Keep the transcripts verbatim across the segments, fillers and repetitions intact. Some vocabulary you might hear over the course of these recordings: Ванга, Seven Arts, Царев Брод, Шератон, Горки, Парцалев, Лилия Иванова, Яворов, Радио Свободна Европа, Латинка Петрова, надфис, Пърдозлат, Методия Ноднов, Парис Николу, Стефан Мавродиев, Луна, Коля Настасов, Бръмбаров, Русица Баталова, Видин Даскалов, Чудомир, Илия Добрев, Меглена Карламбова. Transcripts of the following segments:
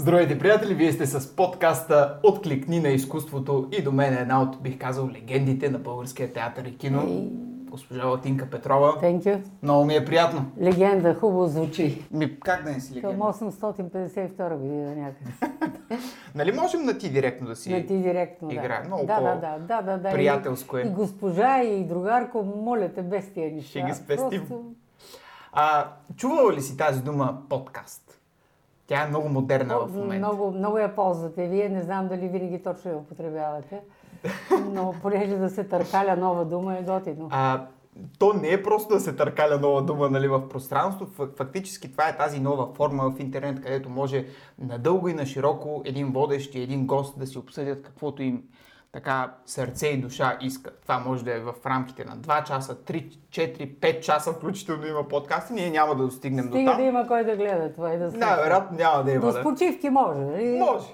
Здравейте, приятели! Вие сте с подкаста "Откликни на изкуството" и до мен е една от, бих казал, легендите на българския театър и кино. Hey. Госпожа Латинка Петрова. Thank you. Много ми е приятно. Легенда, хубаво звучи. Ми, как да не си легенда? Към осемстотин петдесет и втора година някъде. Нали можем на ти директно да си на ти директно, играем? Да. Много да, по- да, да, да, приятелско е. И, и госпожа, и другарко, моля те, без тия неща. Ще ги спестим. Просто... А, чувала ли си тази дума подкаст? Тя е много модерна в момента. Много, много я ползвате. Вие не знам дали винаги точно я употребявате, но понеже да се търкаля нова дума е готино. А, то не е просто да се търкаля нова дума, нали, в пространство. Фактически това е тази нова форма в интернет, където може надълго и на широко един водещ и един гост да си обсъдят каквото им така сърце и душа иска. Това може да е в рамките на два часа, три, четири, пет часа, включително има подкасти. Ние няма да достигнем Стига до там. Стига да има кой да гледа това и да слуша. Да, рад няма да има. До да. Спочивки може, нали? Може.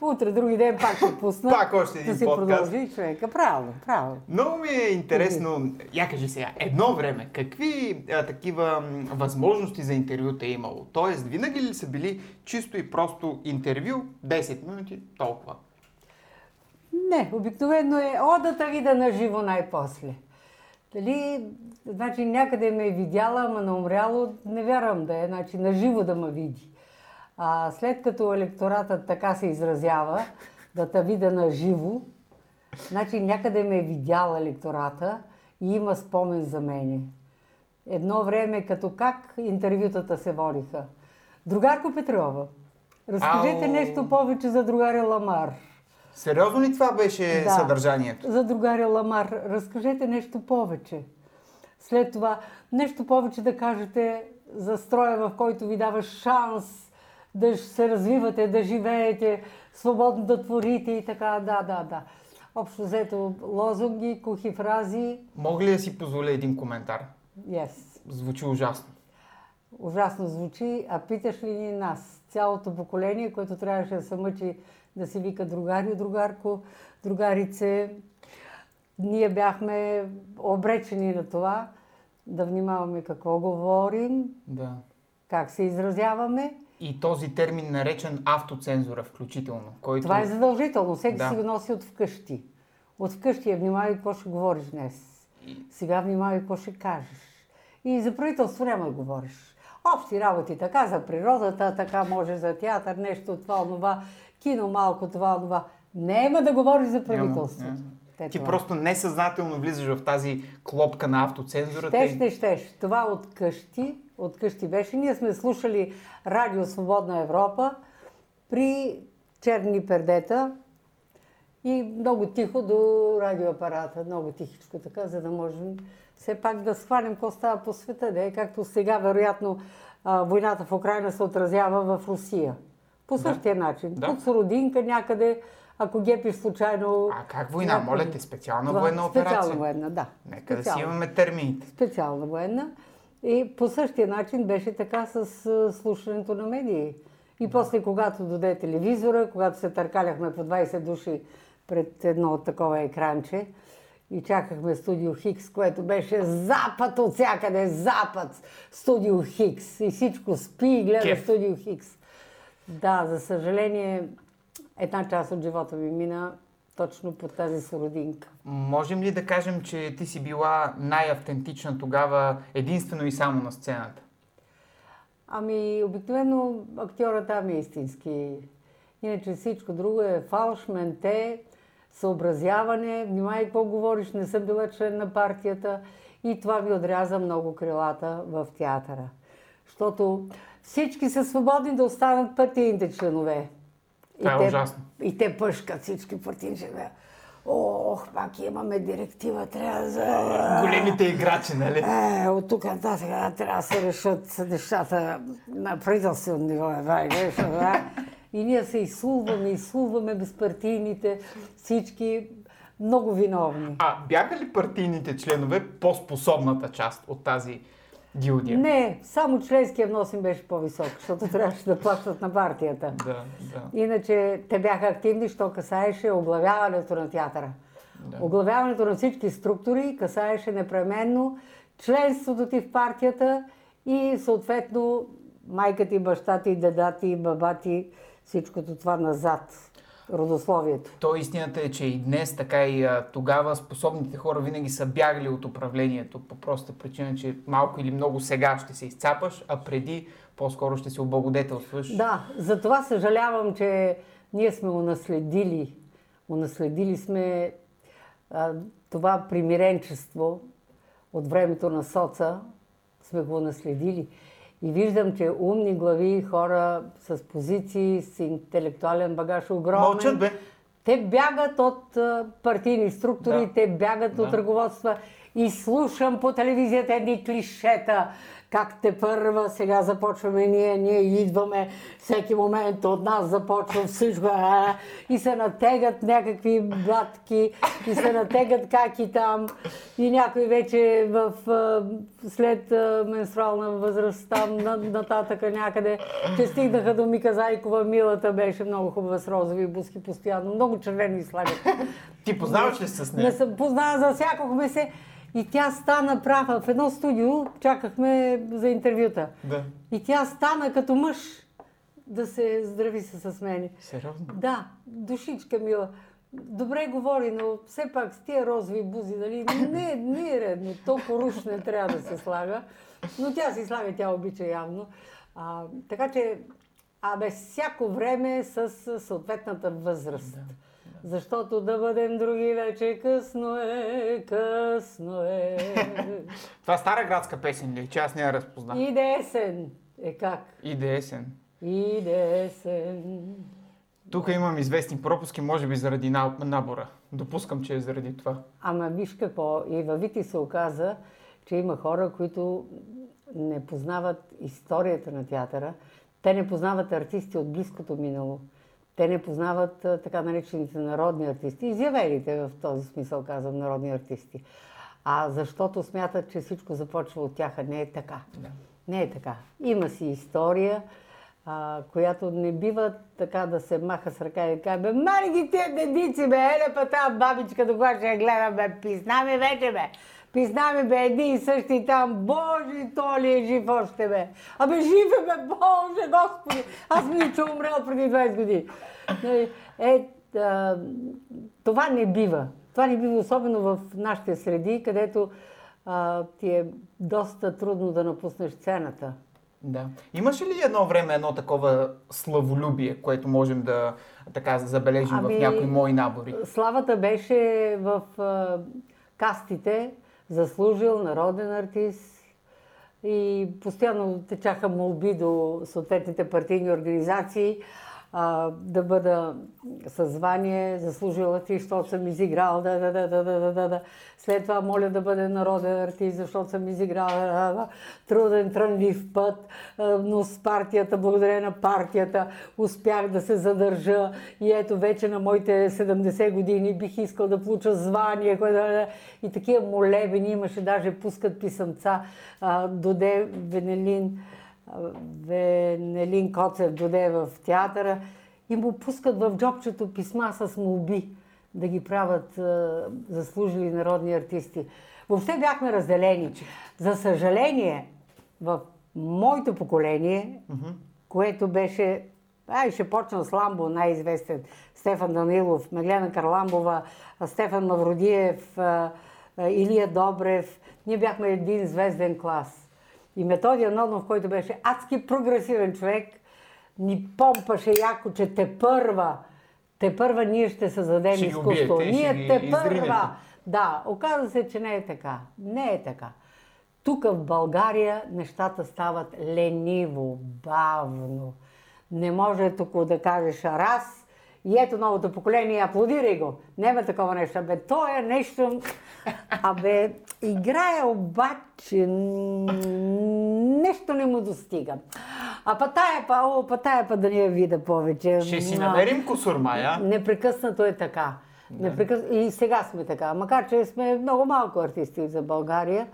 Утре, други ден пак ще пусна. Пак още един да си подкаст. Продължи човека. Правилно, правилно. Много ми е интересно. Я кажи сега, едно време, какви а, такива възможности за интервюта е имало? Тоест, винаги ли са били чисто и просто интервю, десет минути, толкова? Не, обикновено е одата ви да наживо най-после. Дали, значи някъде ме е видяла, ама наумряло, не вярвам да е, значи наживо да ме види. А след като електоратът така се изразява, да те вида наживо, значи някъде ме е видяла електората и има спомен за мене. Едно време като как интервютата се водиха. Другарко Петрова, разкажете Ау... нещо повече за другаря Ламар. Сериозно ли това беше да, съдържанието? За другаря Ламар. Разкажете нещо повече. След това нещо повече да кажете за строя, в който ви дава шанс да се развивате, да живеете, свободно да творите и така, да, да, да. Общо взето лозунги, кухи фрази. Мога ли да си позволя един коментар? Yes. Звучи ужасно. Ужасно звучи, а питаш ли ни нас? Цялото поколение, което трябваше да се мъчи да се вика другари, другарко, другарице. Ние бяхме обречени на това да внимаваме какво говорим, да, как се изразяваме. И този термин наречен автоцензура включително. Който... Това е задължително. Всеки да. си го носи от вкъщи. От вкъщи е внимавай какво ще говориш днес. Сега внимавай какво ще кажеш. И за правителство няма да говориш. Общи работи така, за природата, така може за театър, нещо, това, онова, кино, малко, това, онова. Няма да говориш за правителството. Няма, няма. Ти това. Просто несъзнателно влизаш в тази клопка на автоцензурата. Щеш, не щеш. Това от къщи, от къщи беше. Ние сме слушали Радио Свободна Европа при черни пердета и много тихо до радиоапарата, много тихичко така, за да можем... Все пак да схванем какво става по света, да е, както сега, вероятно, войната в Украйна се отразява в Русия. По същия да. начин. Да. Тук с родинка някъде, ако гепиш случайно... А как война? Някъде... Моля те, специална това, военна операция? Специална военна, да. Нека да си имаме термините. Специална военна. И по същия начин беше така с слушането на медии. И да. после, когато доде телевизора, когато се търкаляхме по двайсет души пред едно такова екранче, и чакахме Студио Хикс, което беше запад от всякъде, запад, Студио Хикс. И всичко спи и гледа Кеф. Студио Хикс. Да, за съжаление, една част от живота ми мина точно под тази сородинка. Можем ли да кажем, че ти си била най-автентична тогава единствено и само на сцената? Ами, обикновено актьорът там е истински. Иначе всичко друго е фалш, менте, съобразяване, внимай какво говориш, не съм била член на партията и това ми отряза много крилата в театъра. Защото всички са свободни да останат партийните членове. Това е и те, ужасно. И те пъшкат всички партийни членове. Ох, пак имаме директива, трябва за... Големите играчи, нали? Е, от тук нататък трябва да се решат нещата на правителствено ниво. И ние се изсулваме, изсулваме безпартийните, всички много виновни. А бяха ли партийните членове по-способната част от тази гилдия? Не, само членския внос им беше по-висок, защото трябваше да плащат на партията. Да, да. Иначе те бяха активни, що касаеше оглавяването на театъра. Да. Оглавяването на всички структури касаеше непременно членството ти в партията и съответно майка ти, баща ти, деда ти, баба ти, всичкото това назад, родословието. То истината е, че и днес, така и а, тогава, способните хора винаги са бягали от управлението по проста причина, че малко или много сега ще се изцапаш, а преди по-скоро ще се облагодетелстваш. Да, затова съжалявам, че ние сме унаследили, унаследили сме а, това примиренчество от времето на соца, сме го унаследили. И виждам, че умни глави, хора с позиции, с интелектуален багаж огромен. Мълчат, бе. Те бягат от партийни структури, да. Те бягат да. От ръководства. И слушам по телевизията едни клишета. Как те първа, сега започваме ние, ние идваме, всеки момент от нас започва всичко. А, и се натегат някакви братки, и се натегат как и там. И някой вече в, след менструална възраст, там нататъка някъде, че стигнаха до Мика Зайкова, милата беше много хубава с розови буски постоянно, много червени слагат. Ти познаваш ли с нея? Не съм познава, засякохме се. И тя стана права. В едно студио чакахме за интервюта. Да. И тя стана като мъж да се здрави се с мене. Сериозно? Да, душичка мила. Добре говори, но все пак с тия розови бузи, нали? Не, не е редно. Толкова руш не трябва да се слага. Но тя си слага, тя обича явно. А, така че, абе, всяко време с съответната възраст. Да. Защото да бъдем други вече късно е, късно е. Това стара градска песен ли? Че аз не я разпознах. Иде есен. Е как? Иде есен. Иде есен. Тук имам известни пропуски, може би заради набора. Допускам, че е заради това. Ама виж какво, и във Вити се оказа, че има хора, които не познават историята на театъра. Те не познават артисти от близкото минало. Те не познават така наречените народни артисти, изявените в този смисъл, казвам, народни артисти. А защото смятат, че всичко започва от тях, а не е така. Да. Не е така. Има си история, а, която не бива така да се маха с ръка и да кажа, бе, мари ги тия дедици, бе, елепа тази бабичка, до кога ще я гледам, бе, писна ми вече, бе. Писна ми, бе, едни и същи там, Боже, то ли е жив още, бе? Абе, жив е, бе, Боже, Господи! Аз мисля, че умрял преди двайсет години. Е, а, това не бива. Това не бива, особено в нашите среди, където а, ти е доста трудно да напуснеш сцената. Да. Имаше ли едно време едно такова славолюбие, което можем да така забележим ами, в някои мои набори? Славата беше в... А, кастите, заслужил народен артист и постоянно течаха молби до съответните партийни организации а, да бъда със звание, заслужил артист, защото съм изиграл, да, да, да, да, да, да, да. След това моля да бъде народен артист, защото съм изиграл, да, да, да. Труден, трънлив път, но с партията, благодаря на партията, успях да се задържа и ето вече на моите седемдесет години бих искал да получа звание, да, да. И такива молебени имаше, даже пускат писъмца, а, доде Венелин, Венелин Коцев доде в театъра и му пускат в джобчето писма с молби да ги правят а, заслужили народни артисти. Въобще бяхме разделени. За съжаление, в моето поколение, mm-hmm. което беше... Ай, ще почна с Ламбо, най-известен. Стефан Данилов, Меглена Карламбова, Стефан Мавродиев, а, а, Илия Добрев. Ние бяхме един звезден клас. И Методия Ноднов, който беше адски прогресивен човек, ни помпаше яко, че те първа, те първа ние ще създадем изкуство. Ние те първа. Да, оказва се, че не е така. Не е така. Тук в България нещата стават лениво, бавно. Не може тук да кажеш раз и ето новото поколение, аплодирай го. Нема такова нещо. Бе, то е нещо... Абе, играе обаче... Нещо не му достига. А па тая па, о, па тая па да не я видя повече. Ще си намерим кусур, Майя. Непрекъснато е така. Да. Непрекъс... И сега сме така. Макар, че сме много малко артисти за България,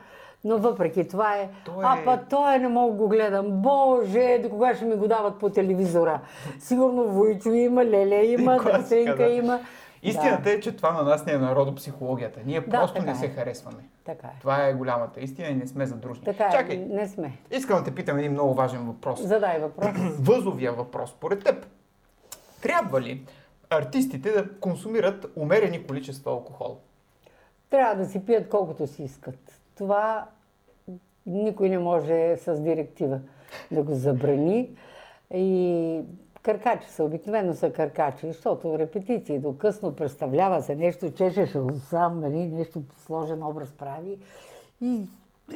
но въпреки това е... Той... А па той не мога го гледам. Боже, до кога ще ми го дават по телевизора? Сигурно Войчо има, Леле има, Трасенка да. Има. Истината да. Е, че това на нас не е народопсихологията. Ние да, просто не е. Се харесваме. Така е. Това е голямата истина и не сме задружни. Така е, чакай, не сме. Искам да те питам един много важен въпрос. Задай въпрос. Възовия въпрос, поред теб. Трябва ли артистите да консумират умерени количества алкохол? Трябва да си пият колкото си искат. Това никой не може с директива да го забрани. И къркачи са, обикновено са къркачи, защото репетиции до късно, представлява се нещо, чешеше сам, нали, нещо сложен образ прави. И,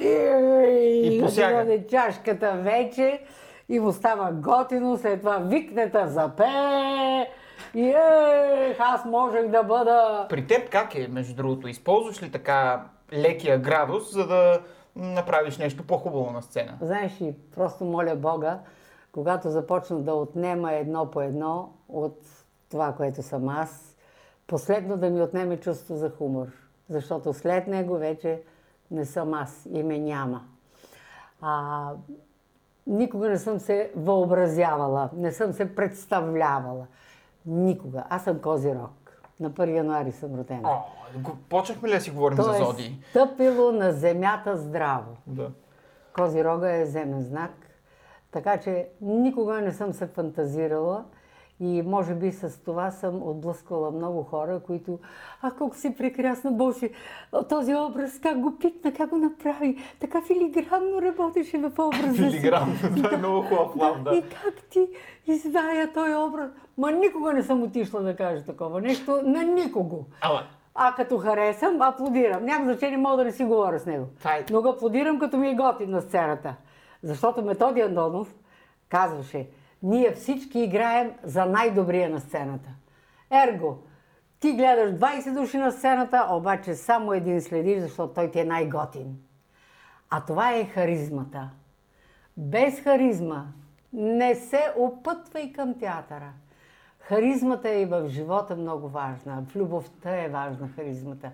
и, и посяга чашката вече и му става готино, след това викнета запее. И ех, аз можех да бъда... При теб как е, между другото? Използваш ли така лекия градус, за да направиш нещо по-хубаво на сцена? Знаеш ли, просто моля Бога, когато започна да отнема едно по едно от това, което съм аз, последно да ми отнеме чувство за хумор. Защото след него вече не съм аз и ме няма. А, никога не съм се въобразявала, не съм се представлявала. Никога. Аз съм Козирог. На първи януари съм родена. О, почнахме ли да си говорим то за зодии? То е стъпило на земята здраво. Да. Козирога е земен знак. Така че никога не съм се фантазирала и може би с това съм отблъсквала много хора, които а колко си прекрасна, Боже, този образ, как го пикна, как го направи, така филигранно работеше в образа си. Филигранно, това е много хубав план, да. И как ти извая този образ? Ма никога не съм отишла да кажа такова нещо на никого. Ама... А като харесам, аплодирам. Няма значение, мога да не си говоря с него. Тай. Но го аплодирам, като ми е готин на сцената. Защото Методи Андонов казваше, ние всички играем за най-добрия на сцената. Ерго, ти гледаш двайсет души на сцената, обаче само един следиш, защото той ти е най-готин. А това е харизмата. Без харизма не се опътвай към театъра. Харизмата е и в живота много важна. В любовта е важна харизмата.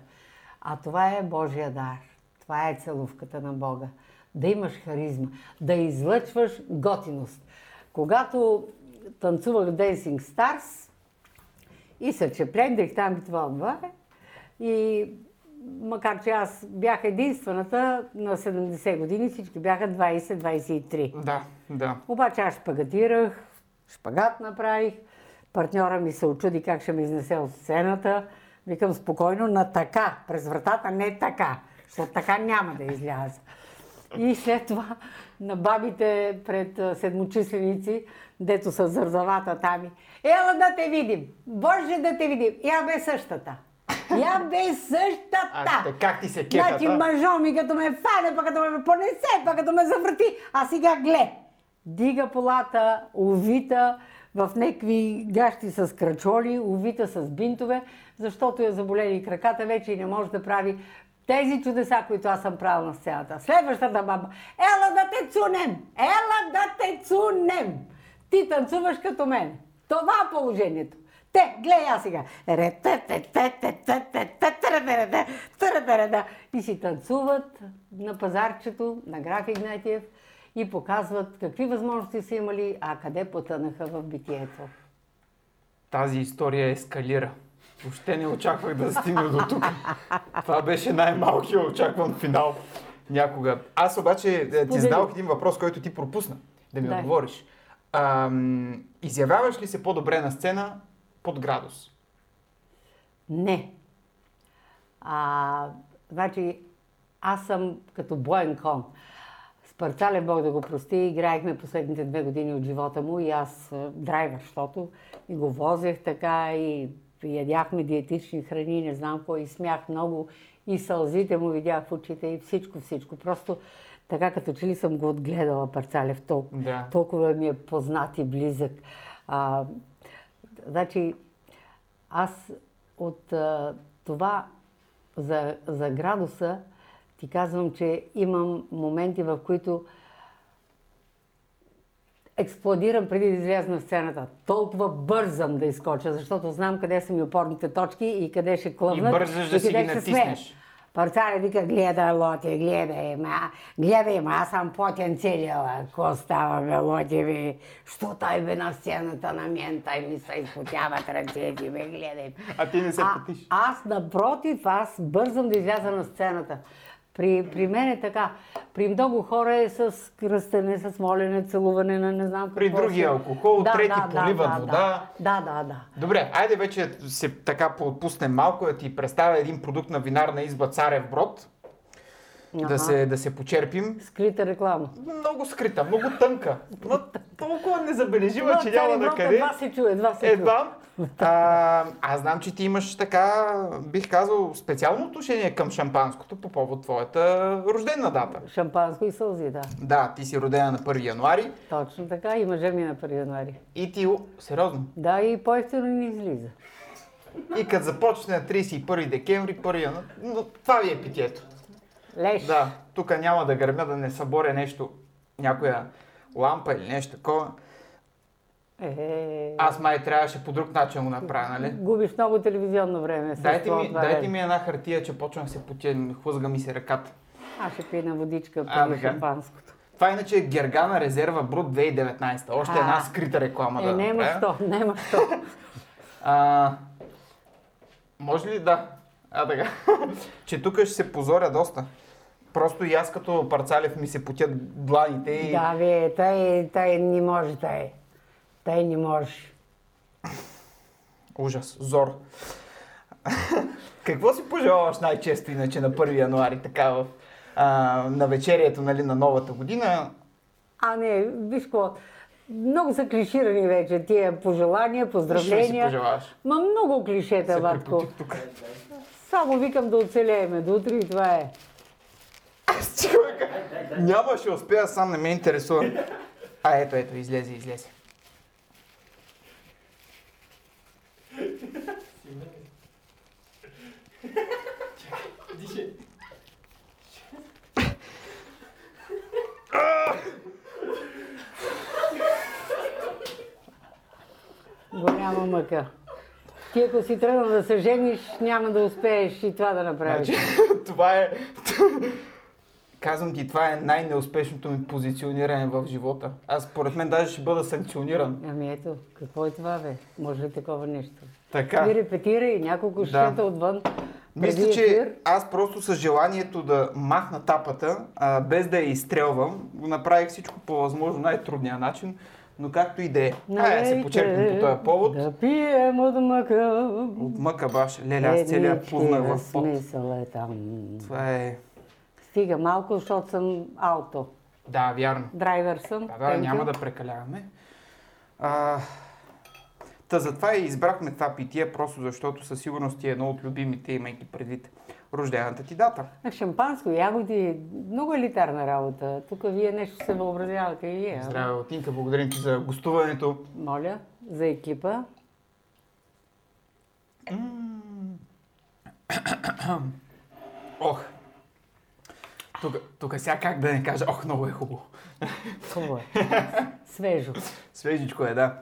А това е Божия дар. Това е целувката на Бога. Да имаш харизма, да излъчваш готиност. Когато танцувах Dancing Stars и се чеплендих там и това отбаве, и макар че аз бях единствената на седемдесет години, всички бяха двайсет двайсет и три. Да, да. Обаче аз шпагатирах, шпагат направих, партньора ми се очуди как ще ме изнесе от сцената. Викам спокойно, на така, през вратата не така, защото така няма да изляза. И след това на бабите пред седмочисленици, дето са зързавата там. Ела да те видим! Боже да те видим! Я бе същата! Я бе същата! А, как ти се кефа? Значи мъжо ми като ме фане, пък като ме понесе, пък като ме завърти, а сега глед! Дига полата, увита в някакви гащи с крачоли, увита с бинтове, защото я заболели краката вече и не може да прави тези чудеса, които аз съм правила на сцената. Следващата баба, ела да те цунем! Ела да те цунем! Ти танцуваш като мен. Това е положението. Те, гледай аз сега. И си танцуват на пазарчето, на граф Игнатиев и показват какви възможности са имали, а къде потънаха в битието. Тази история ескалира. Въобще не очаквах да стигна до тук. Това беше най-малкият очакван финал някога. Аз обаче ти Подели. задавах един въпрос, който ти пропусна да ми Дай. отговориш. Ам, изявяваш ли се по-добре на сцена под градус? Не. А, значи, аз съм като боен кон. С Парцалев, Бог да го прости, играехме последните две години от живота му и аз драйвах, защото и го возех така и ядяхме диетични храни, не знам кой, и смях много, и сълзите му видях в очите, и всичко, всичко. Просто така, като че ли съм го отгледала Парцалев толкова. Да. Толкова ми е познат и близък. А, значи, аз от а, това за, за градуса ти казвам, че имам моменти, в които експлодирам преди да изляза на сцената. Толкова бързам да изкоча, защото знам къде са ми опорните точки и къде ще клъвнат. И бързаш да и си ги натиснеш. Парцаля вика, гледай, Лоти, гледай ме, гледай ме, аз съм потен целила. Ко става, бе, Лоти, бе, що тай бе на сцената на мен, тай ми се изпотяват ръцети, бе, гледай. А ти не се потиш. Аз напротив, аз бързам да изляза на сцената. При, при мен е така. При много хора е с кръстене, с молене, целуване на не знам какво. При други алкохол, да, трети да, поливат да, вода. Да, да, да. Добре, айде вече се така поотпуснем малко, да ти представя един продукт на винарна изба Царев Брод. Ага. Да, се, да се почерпим. Скрита реклама. Много скрита, много тънка. Но толкова незабележива, че няма на къде. Едва се чуе, едва се чуе. Едва. А, аз знам, че ти имаш така, бих казал, специално отношение към шампанското по повод твоята рождена дата. Шампанско и сълзи, да. Да, ти си родена на първи януари. Точно така, и мъже ми на първи януари. И ти, о, сериозно? Да, и по-ефтино не излиза. И като започне на тридесет и първи декември, първи януари, но това ви е питието. Леш. Да, тук няма да гърмя, да не съборя нещо, някоя лампа или нещо такова. Е... Аз май трябваше по друг начин го направя, нали? Губиш много телевизионно време. Дайте ми, дайте ми една хартия, че почвам се потя, хлъзга ми се ръката. Аз ще пия на водичка преди шампанското. Това иначе е Гергана резерва Брут две хиляди и деветнайсета. Още а, една скрита реклама е, да направя. Нема що, нема що. а, може ли да? А, така. че тук ще се позоря доста. Просто и аз като Парцалев ми се потят дланите и... Да, бе, тай, тай не може, тай. Тай не можеш. Ужас, зор. Какво си пожелаваш най-често иначе на първи януари, така в а, на вечерието, нали, на новата година? А, не, виж какво. Много са клиширани вече тия пожелания, поздравления. Ще си пожелаваш? Ма много клишета, Ватко. Само викам да оцелеем до утре и това е. Аз човека, няма, ще успея сам, не ме интересува. А, ето, ето, излезе, излезе. Голяма мъка. Ти ако си тръгнал да се жениш, няма да успееш и това да направиш. Значи, това е... Казвам ти, това е най-неуспешното ми позициониране в живота. Аз, според мен, даже ще бъда санкциониран. Ами ето, какво е това, бе? Може ли такова нещо? Така. Ти репетирай няколко щета да. Отвън. Мисля, ефир. Че аз просто с желанието да махна тапата, а, без да я изстрелвам, го направих всичко по възможно най-трудния начин. Но както и да е. Ай, се почерпим по този повод. Да пием от мъка. От мъка баш. Леля, аз целият плувнах в пот. Е там. Това е... Стига малко, защото съм ауто. Да, вярно. Драйвер съм. Да, да, няма да прекаляваме. А, та затова и избрахме това питие, просто защото със сигурност е едно от любимите, имайки предвид рождената ти дата. Шампанско, ягоди, много елитарна работа. Тук вие нещо се въобразявате и вие. Здраве, Латинка, благодарим ти за гостуването. Моля, за екипа. Ох, тук, тук сега как да не кажа, ох, много е хубаво. Хубаво е. Свежо. Свежичко е, да.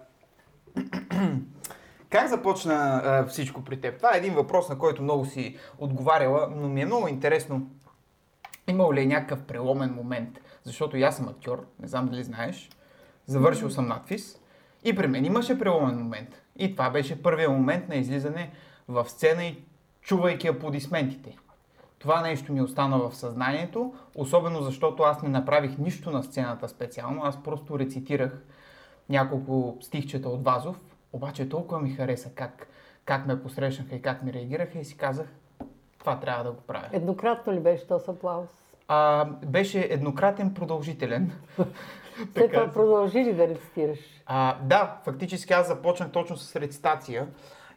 Как започна а, всичко при теб? Това е един въпрос, на който много си отговаряла, но ми е много интересно. Имал ли е някакъв преломен момент? Защото и аз съм актьор, не знам дали знаеш. Завършил съм надфис и при мен имаше преломен момент. И това беше първият момент на излизане в сцена и чувайки аплодисментите. Това нещо ми остана в съзнанието, особено защото аз не направих нищо на сцената специално. Аз просто рецитирах няколко стихчета от Вазов. Обаче толкова ми хареса как, как ме посрещнаха и как ми реагираха и си казах, това трябва да го правя. Еднократно ли беше този аплаус? А, беше еднократен, продължителен. След това продължи ли да рецитираш? А, да, фактически аз започнах точно с рецитация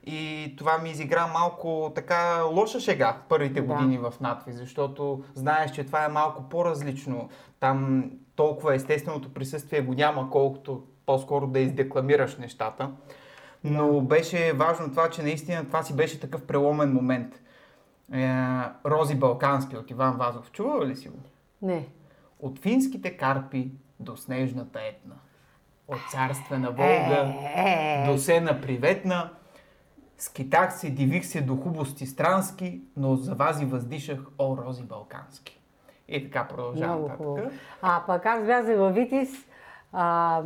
и това ми изигра малко така лоша шега първите години да. В надфис, защото знаеш, че това е малко по-различно. Там толкова естественото присъствие го няма, колкото по-скоро да издекламираш нещата. Но беше важно това, че наистина това си беше такъв преломен момент. Е, Рози Балкански от Иван Вазов. Чувала ли си го? Не. От финските карпи до снежната етна. От царствена Волга до сена приветна. Скитах се, дивих се до хубости странски, но за вази въздишах, о, Рози Балкански. И така продължавам татък. А пък аз влязах във Витис а...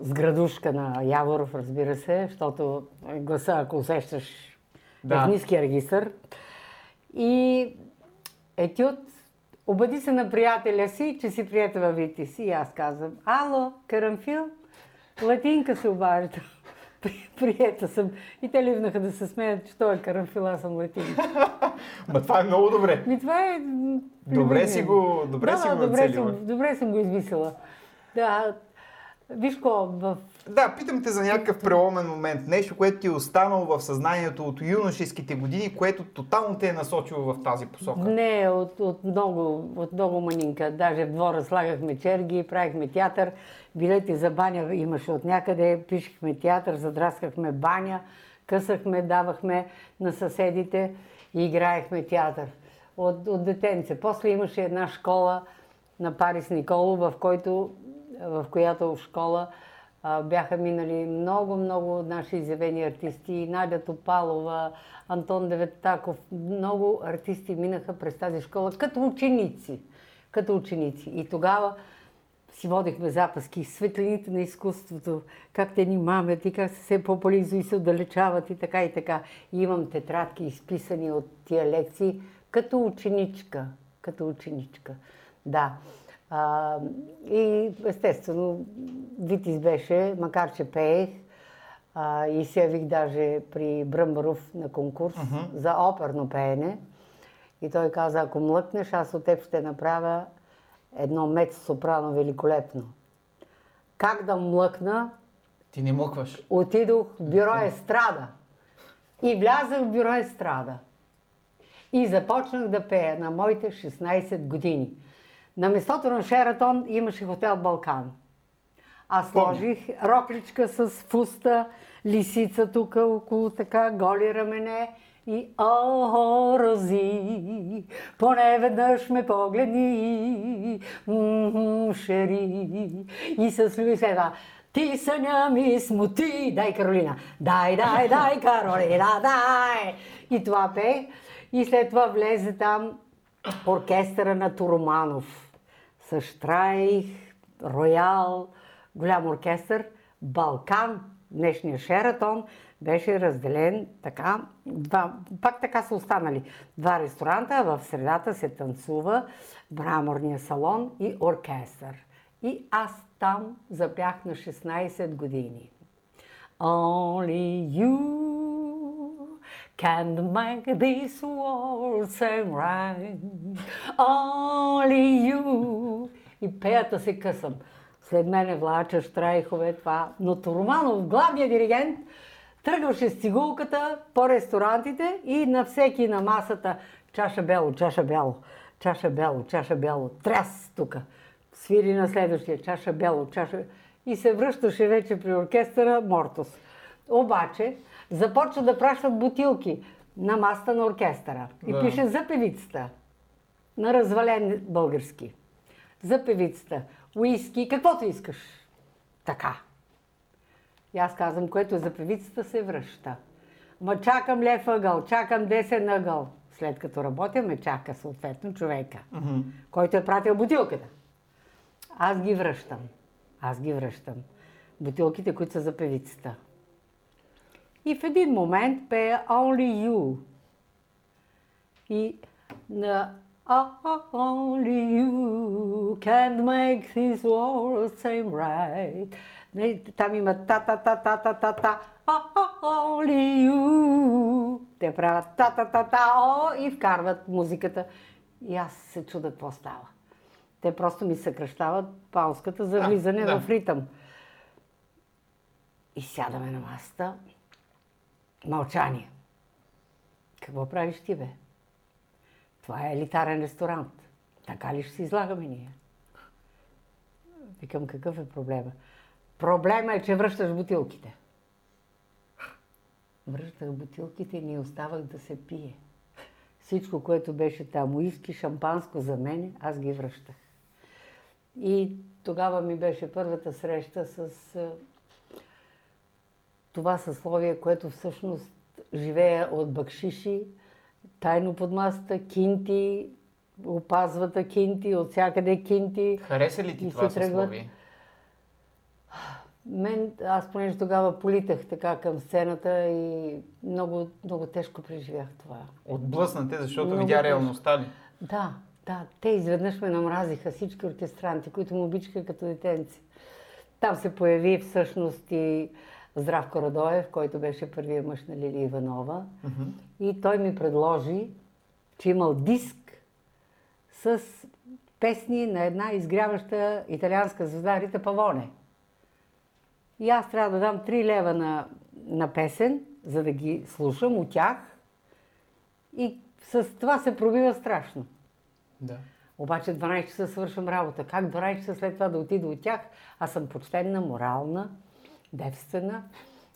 с градушка на Яворов, разбира се, защото гласа, ако усещаш, да. Е в ниския регистър. И етюд. Обади се на приятеля си, че си приятел вити си. И аз казвам, ало, Карамфил, Латинка се обажда. Приета съм. И те ливнаха да се смеят, че той е Карамфил, аз съм Латинка. Ма това е много добре. Ми това е... Добре си го, добре да, си го нацелила. Добре, добре съм го измислила. Да, виж ко... В... Да, питам те за някакъв преломен момент. Нещо, което ти е останало в съзнанието от юношеските години, което тотално те е насочило в тази посока. Не, от, от, много, от много манинка. Даже в двора слагахме черги, правихме театър, билети за баня имаше от някъде, пишехме театър, задраскахме баня, късахме, давахме на съседите и играехме театър. От, от детенце. После имаше една школа на Парис Николу, в, който, в която в школа а, бяха минали много-много наши изявени артисти. Надя Топалова, Антон Деветтаков, много артисти минаха през тази школа като ученици. Като ученици. И тогава си водихме запаски, светлините на изкуството, как те ни мамят и как се все по-близо и се отдалечават и така и така. И имам тетрадки изписани от тия лекции, като ученичка, като ученичка, да. А, и естествено, витис беше, макар че пеех а, и се явих даже при Бръмбаров на конкурс uh-huh. за оперно пеене. И той каза, ако млъкнеш, аз от теб ще направя едно мецо-сопрано великолепно. Как да млъкна? Ти не млъкваш. Отидох в бюро естрада и влязах в бюро естрада. И започнах да пея на моите шестнайсет години. На местото на Шератон имаше хотел Балкан. Аз сложих рокличка с фуста, лисица тук около така, голи рамене и о, Рози, поне веднъж ме погледни, м-м, шери, и с люби следва. Ти съня ми смути, дай Каролина, дай, дай, дай Каролина, дай. И това пеех. И след това влезе там оркестъра на Тороманов. С Штрайх, Роял, голям оркестър. Балкан, днешния Шератон, беше разделен така, два, пак така са останали. Два ресторанта, в средата се танцува, мраморния салон и оркестър. И аз там запях на шестнайсет години. Only you can make this world seem right, only you. И пеята се късам. След мене влача Штрайхове, това. Но Тороманов, главния диригент, тръгваше с цигулката по ресторантите и на всеки на масата чаша бело, чаша бело, чаша бело, чаша бело, тряс тук. Свири на следващия, чаша бело, чаша... И се връщаше вече при оркестъра Мортус. Обаче, започва да пращат бутилки на масата на оркестъра. И да. Пише за певицата, на развален български. За певицата, уиски, каквото искаш. Така. И аз казвам, което за певицата се връща. Ма чакам лев ъгъл, чакам десен ъгъл. След като работя, ме чака съответно човека, mm-hmm. който е пратил бутилката. Аз ги връщам. Аз ги връщам. Бутилките, които са за певицата. И в един момент пея Only You. И на oh, Only You can make this world seem right. Там има та-та-та-та-та-та-та. Oh, only You. Те правят та-та-та-та и вкарват музиката. И аз се чудя какво става. Те просто ми съкръщават паузката за влизане да, да. В ритъм. И сядаме на масата. Мълчание. Какво правиш ти, бе? Това е елитарен ресторант. Така ли ще се излагаме ние? Викам, какъв е проблема? Проблема е, че връщаш бутилките. Връщах бутилките и не оставах да се пие. Всичко, което беше там, уиски, шампанско за мен, аз ги връщах. И тогава ми беше първата среща с... това съсловие, което всъщност живее от бакшиши, тайно под масата, кинти, опазвата кинти, от всякъде кинти. Хареса ли ти това съсловие? Мен, аз понеже тогава политех така към сцената и много, много тежко преживях това. Отблъснате, защото много видя тежко. Реалността ли? Да, да. Те изведнъж ме намразиха всички оркестранти, които му обичаха като детенци. Там се появи всъщност и Здравко Радоев, който беше първият мъж на Лилия Иванова. Mm-hmm. И той ми предложи, че имал диск с песни на една изгряваща италианска звезда Рита Павоне. И аз трябва да дам три лева на, на песен, за да ги слушам от тях. И с това се пробива страшно. Да. Обаче дванайсет часа свършвам работа. Как дванайсет часа след това да отида от тях? Аз съм почтенна, морална, девствена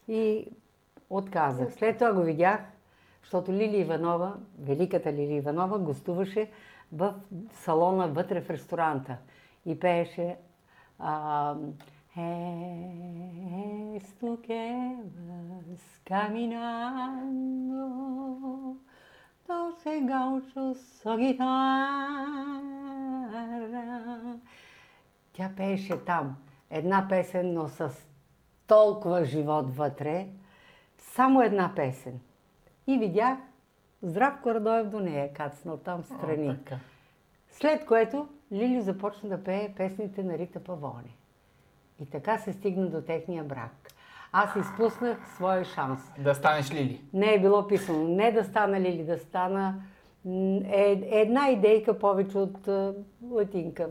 и отказах. След това го видях, защото Лили Иванова, великата Лили Иванова, гостуваше в салона вътре в ресторанта и пееше а, Esto que vas caminando, doce gauchos o guitarra. Тя пееше там една песен, но с толкова живот вътре, само една песен. И видях Здравко Радоев до нея, кацнал там страни. О, след което Лили започна да пее песните на Рита Павоне. И така се стигна до техния брак. Аз изпуснах своя шанс. Да станеш Лили? Не е било писано. Не да стана Лили, да стана е, една идейка повече от е, Латинка.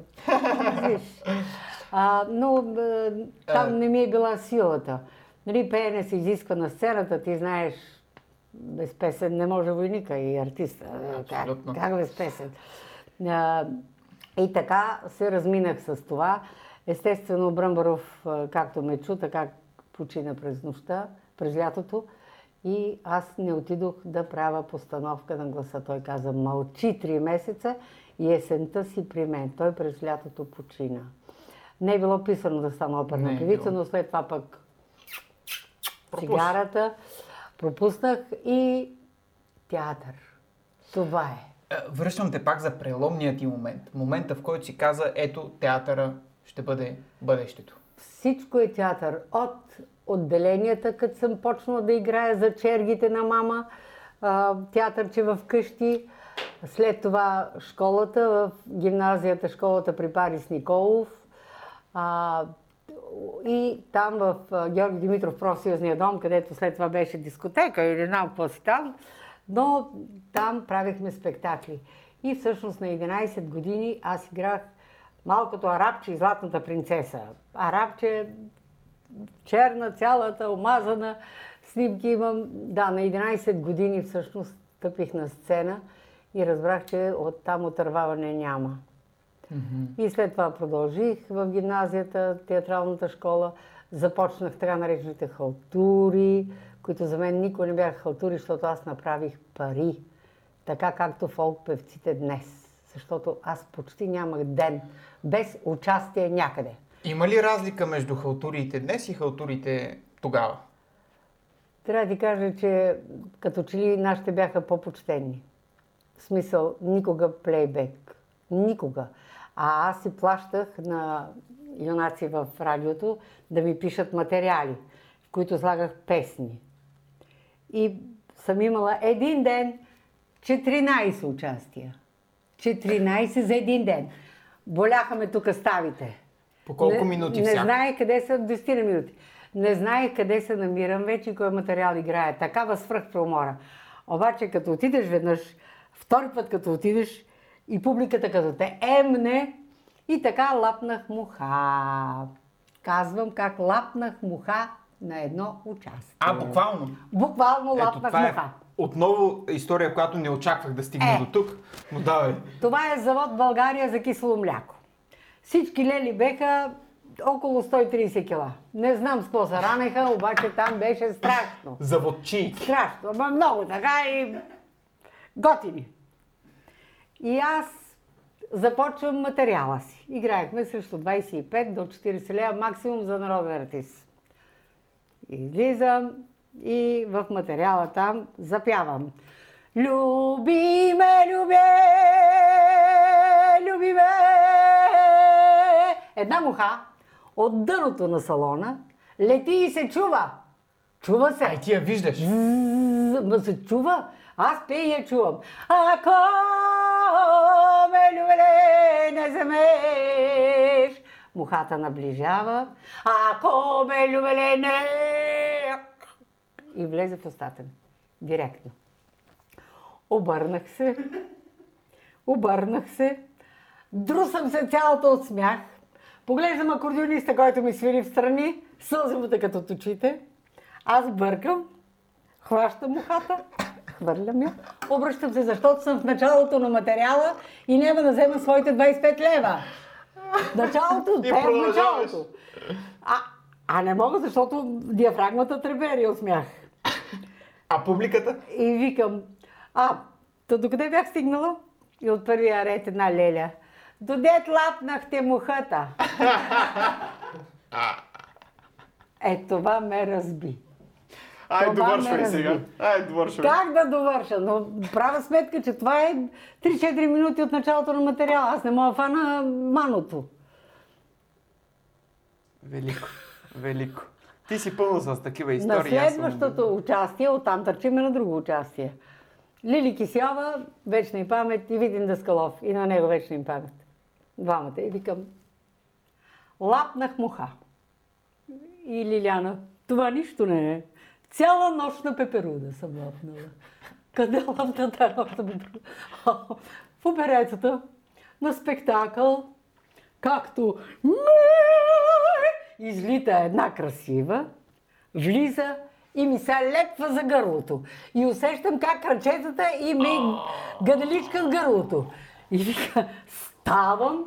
а, но е, там не ми е била силата. Нали, пеене се изисква на сцената, ти знаеш, без песен не може войника и артиста. Абсолютно. Как, как без песен? А, и така се разминах с това. Естествено, Бръмбаров, както ме чу, така почина през нощта, през лятото. И аз не отидох да правя постановка на гласа. Той каза, мълчи три месеца и есента си при мен. Той през лятото почина. Не е било писано да стана оперна певица, но след това пък цигарата пропуснах и театър. Това е. Връщам те пак за преломният ти момент. Момента, в който си каза, ето театъра ще бъде бъдещето. Всичко е театър. От отделенията, като съм почнала да играя за чергите на мама, театърче в къщи, след това школата, в гимназията, школата при Парис Николу и там в Георги Димитров профсъюзния дом, където след това беше дискотека или знам какво си там, но там правихме спектакли. И всъщност на единайсет години аз играх малкото арабче и златната принцеса. Арабче, черна, цялата, омазана, снимки имам. Да, на единайсет години всъщност стъпих на сцена и разбрах, че оттам отърваване няма. Mm-hmm. И след това продължих в гимназията, театралната школа. Започнах така наречените халтури, които за мен никога не бяха халтури, защото аз направих пари. Така както фолк певците днес. Защото аз почти нямах ден без участие някъде. Има ли разлика между халтурите днес и халтурите тогава? Трябва да ти кажа, че като че ли нашите бяха по-почтени. В смисъл, никога плейбек. Никога. А аз си плащах на юнаци в радиото да ми пишат материали, в които слагах песни. И съм имала един ден четиринайсет участия. четиринайсет за един ден. Боляха ме тук ставите. По колко не, минути всяко? Не знае къде са, десет минути. Не знае къде се намирам вече, кой материал играе. Такава свръхпромора. Обаче като отидеш веднъж, втори път като отидеш и публиката като те емне и така лапнах муха. Казвам как лапнах муха на едно участие. А, буквално? Буквално лапнах муха. Е... Отново история, която не очаквах да стигна е. до тук, но давай. Това е завод България за кисело мляко. Всички лели беха около сто и трийсет кила. Не знам с какво се ранеха, обаче там беше страшно. Заводчи. Страшно, ама много така и готини. И аз започвам материала си. Играехме срещу двайсет и пет до четирийсет лева максимум за народен артист. Излизам. И в материала там запявам. Люби ме, люби, люби ме. Една муха от дъното на салона лети и се чува. Чува се. Ай, ти я виждаш. Ма се чува. Аз пея и я чувам. Ако люле не замеш. Мухата наближава. Ако ме люле не... И влезе в устата ми. Директно. Обърнах се. Обърнах се. Друсам се цялата от смях. Поглеждам акордеониста, който ми свири в страни. Сълзи му така от очите. Аз бъркам. Хващам мухата. Хвърлям я. Обръщам се, защото съм в началото на материала и няма да взема своите двайсет и пет лева. Началото, те в началото. А, а не мога, защото диафрагмата требери от смях. А публиката? И викам, а, то докъде бях стигнала? И от първия ред една леля. Додет лапнахте мухата. Е, това ме разби. Ай, довършвай сега. Ай, довършвай. Как да довърша? Но правя сметка, че това е три-четири минути от началото на материала. Аз не мога фана маното. Велико, велико. Ти си пълно с такива истории. На следващото съм... участие, оттам търчиме на друго участие. Лили Кисява, вечна им памет, и Видин Даскалов, и на него вечна им памет. Двамата. И викам, лапнах муха. И Лиляна, това нищо не е. Цяла нощ на пеперуда съм лапнала. Къде лапна тази нощ на пеперуда? В оперецата, на спектакъл, както излита една красива, влиза и ми се лепва за гърлото. И усещам как крачетата и ми гаделичка с гърлото. И вика, ставам,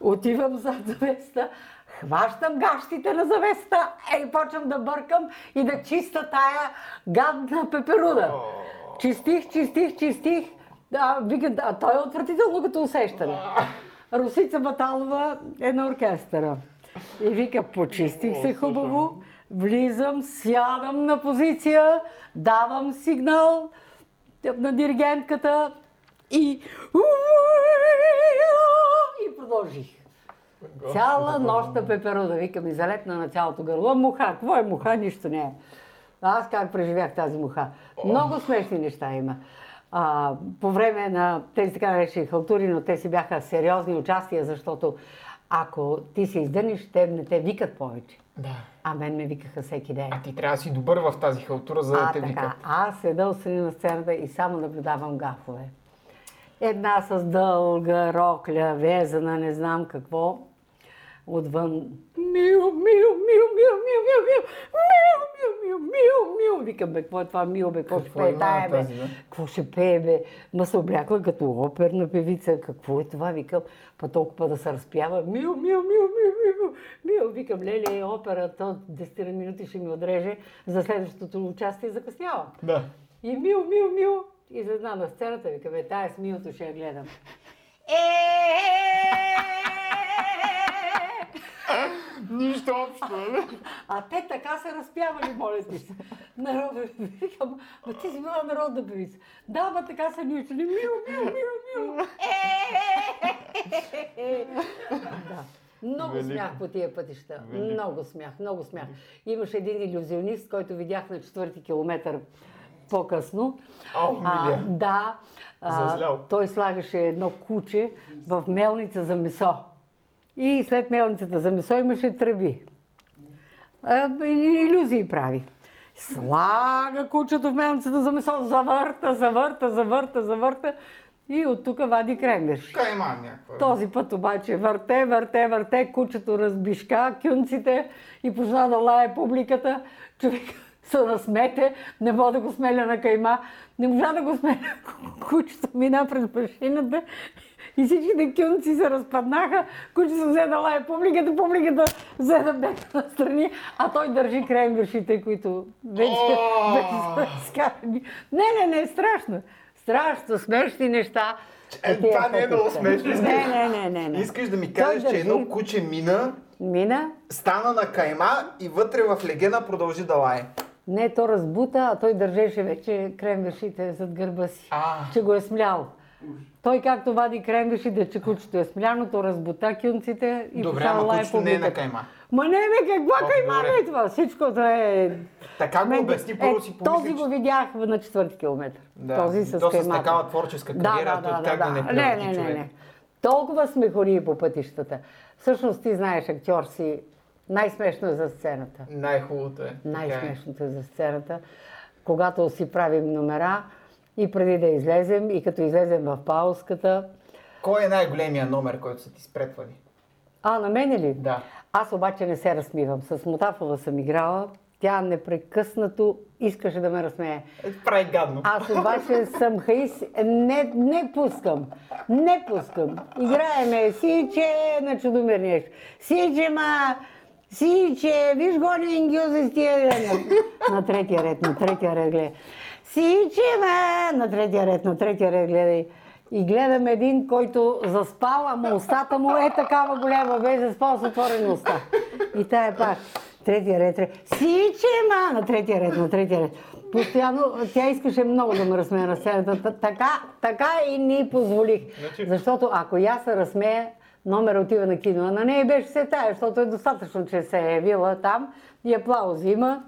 отивам зад завеста, хващам гащите на завеста, ей, почвам да бъркам и да чиста тая гадна пеперуда. Чистих, чистих, чистих. А, вика, а той е отвратително като усещане. Русица Баталова е на оркестъра. И вика, почистих се хубаво, влизам, сядам на позиция, давам сигнал на диригентката и... и продължих. Цяла нощ на пеперуда, вика ми, залепна на цялото гърло. Муха, какво е муха? Нищо не е. Аз как преживях тази муха? Много смешни неща има. А, по време на тези така наречени халтури, но те си бяха сериозни участия, защото ако ти се издъниш, те не те викат повече. Да. А мен ме викаха всеки ден. А ти трябва да си добър в тази халтура, за да а, те така. Викат. Аз седа отстрани на сцената и само наблюдавам гафове. Една с дълга рокля, везена, не знам какво. Отвън, мил, мил, мил, мил, мил, мил, мил, мил, мил, мил, мил, викам, бе, какво е това мил, бе, какво ще пее тая, бе, какво ще пее, бе, ма се обляква като оперна певица, какво е това, викам, па толкова да се разпява, мил, мил, мил, мил, мил, мил, викам, леле, операта, десет минути ще ми отреже, за следващото участие закъснява. Да. И мил, мил, мил, излезна на сцената, викам, бе, тая с милото ще я гледам. Нищо общо, не? А те така се разпявали, моля ти се. Народна певица. Ма ти си била народна певица. Да, ма така са ни учили. Мил, мил, мил, мил. Да. Много смях по тия пътища. Много смях, много смях. Имаше един илюзионист, който видях на четвърти километър по-късно. А, да. А, той слагаше едно куче в мелница за месо. И след мелницата за месо имаше тръби. Илюзии прави. Слага кучето в мелницата за месо, завърта, завърта, завърта, завърта и от тук вади кремеш. Кайман някаква. Този път обаче върте, върте, върте, кучето разбишка, кюнците и почна да лае публиката. Човек се насмете, не мога да го смеля на кайма, не можа да го смеля. Кучето мина през машината. И всичките кюнци се разпаднаха, които са взе да лая публиката, публиката взе да бега настрани, а той държи крембершите, които вече са скарани. Не, не, не, страшно. Страшно, смешни неща. Е, това не е много смешно. Не, не, не, не, не. Искаш да ми кажеш, че едно куче мина, мина, стана на кайма и вътре в легена продължи да лае. Не, то разбута, а той държеше вече крембершите зад гърба си, че го е смлял. Той както вади крембешите, че кучето е смляното, разбута кюнците и пошава лай по бутата. Добре, ама кучето не е на кайма. Ма не, бе, каква кайма не е това? Всичкото е... Така го обясни, първо си помисли, че... Този го видях на четвърти километър. Да, този с каймата. То с такава творческа кариера, той как да не превърти човек. Не, не, не. Толкова смехории по пътищата. Всъщност ти знаеш, актьор си, най-смешно е за сцената. Най-хубавото е. Най-смешното е за сцената. Когато си правим номера и преди да излезем, и като излезем в паузката. Кой е най-големия номер, който са ти спретвали? А, на мене ли? Да. Аз обаче не се разсмивам. С Мотафова съм играла. Тя непрекъснато искаше да ме разсмее. Прави гадно. Аз обаче съм хаис. Не, не пускам. Не пускам. Играеме. Сиче на чудомир нещо. Сиче ма... Сиче, виж гони ингюзи с тия гледа. На третия ред, на третия ред гледа. Сиче ма... На третия ред, на третия ред гледай. И гледам един, който заспал, ама устата му е такава голема, бе, заспал с отворена уста. И тая пак. Третия ред, третия... Сиче, ма! На третия ред, на третия ред. Постоянно, тя искаше много да ме разсмея на сцената. Така, така и ни позволих. Защото ако я се разсмея, номер отива на кино. А на нея беше се тая, защото е достатъчно, че се е явила там и аплаузи има.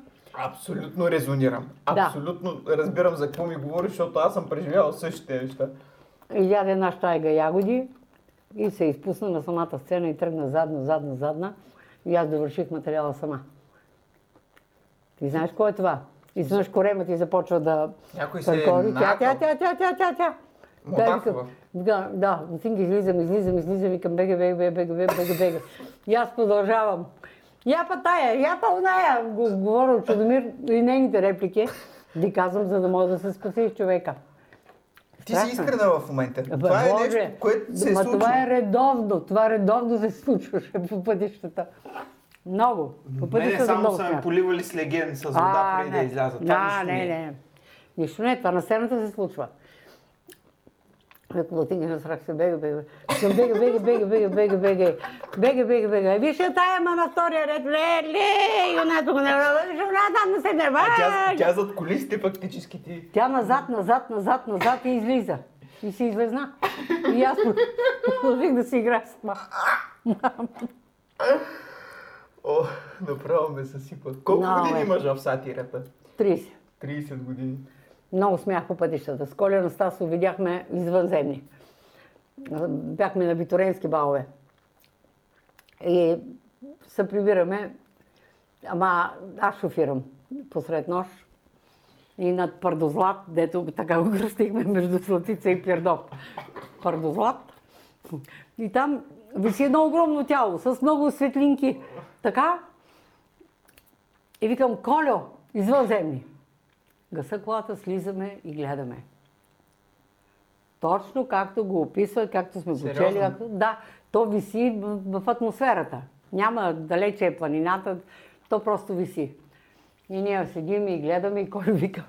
Абсолютно резонирам. Абсолютно да. Разбирам за какво ми говориш, защото аз съм преживял същите неща. И яде една щайга ягоди и се изпусна на самата сцена и тръгна задна, задна, задна. И аз довърших материала сама. И знаеш кой е това? И знаеш корема ти започва да... Някой се търкори. Е накъл. Тя, тя, тя, тя, тя, тя, тя. Мотафова. Да, да. Синки, излизам, излизам, излизам и към бега, бега, бега, бега, бега, бега. И аз продължавам. Япа тая, япа оная. Говоря от Чудомир и нейните реплики. Ти казвам, за да може да се спаси човека. Ти си искрена в момента. Бе, това е Боже, нещо, което се е случило. Това е редовно. Това редовно се случваше по пътищата. Много. По пътищата не, не много. Само са ме поливали с легенда, с вода преди да изляза. Да, не, не, не. Нищо не е. Това на сцената се случва. Като Латинка насрах се бега, бега. Бега, бега, бега, бега, бега, бега. Бега, бега, бега. Виж я тая, ма на втория ред. Ле, ле, и она тук не вървиш, она там не се не вървиш. Тя зад колисите фактически ти... Тя назад, назад, назад, назад и излиза. И си излезна. И аз продължих да си играя с това. О, направо ме съсипа. Колко години имаш в сатирата? трийсет. трийсет години. Много смях по пътищата. С Коля Настасов видяхме извънземни. Бяхме на виторенски балове. И се прибираме, ама аз шофирам посред нощ. И над Пърдозлат, дето така го кръстихме между Слатица и Пирдоп. Пърдозлат. И там виси едно огромно тяло с много светлинки. Така. И викам, Колю, извънземни. Гаса колата, слизаме и гледаме. Точно както го описват, както сме го чели. Да, то виси в, в атмосферата. Няма далече е планината, то просто виси. И ние седим и гледаме и Колю вика.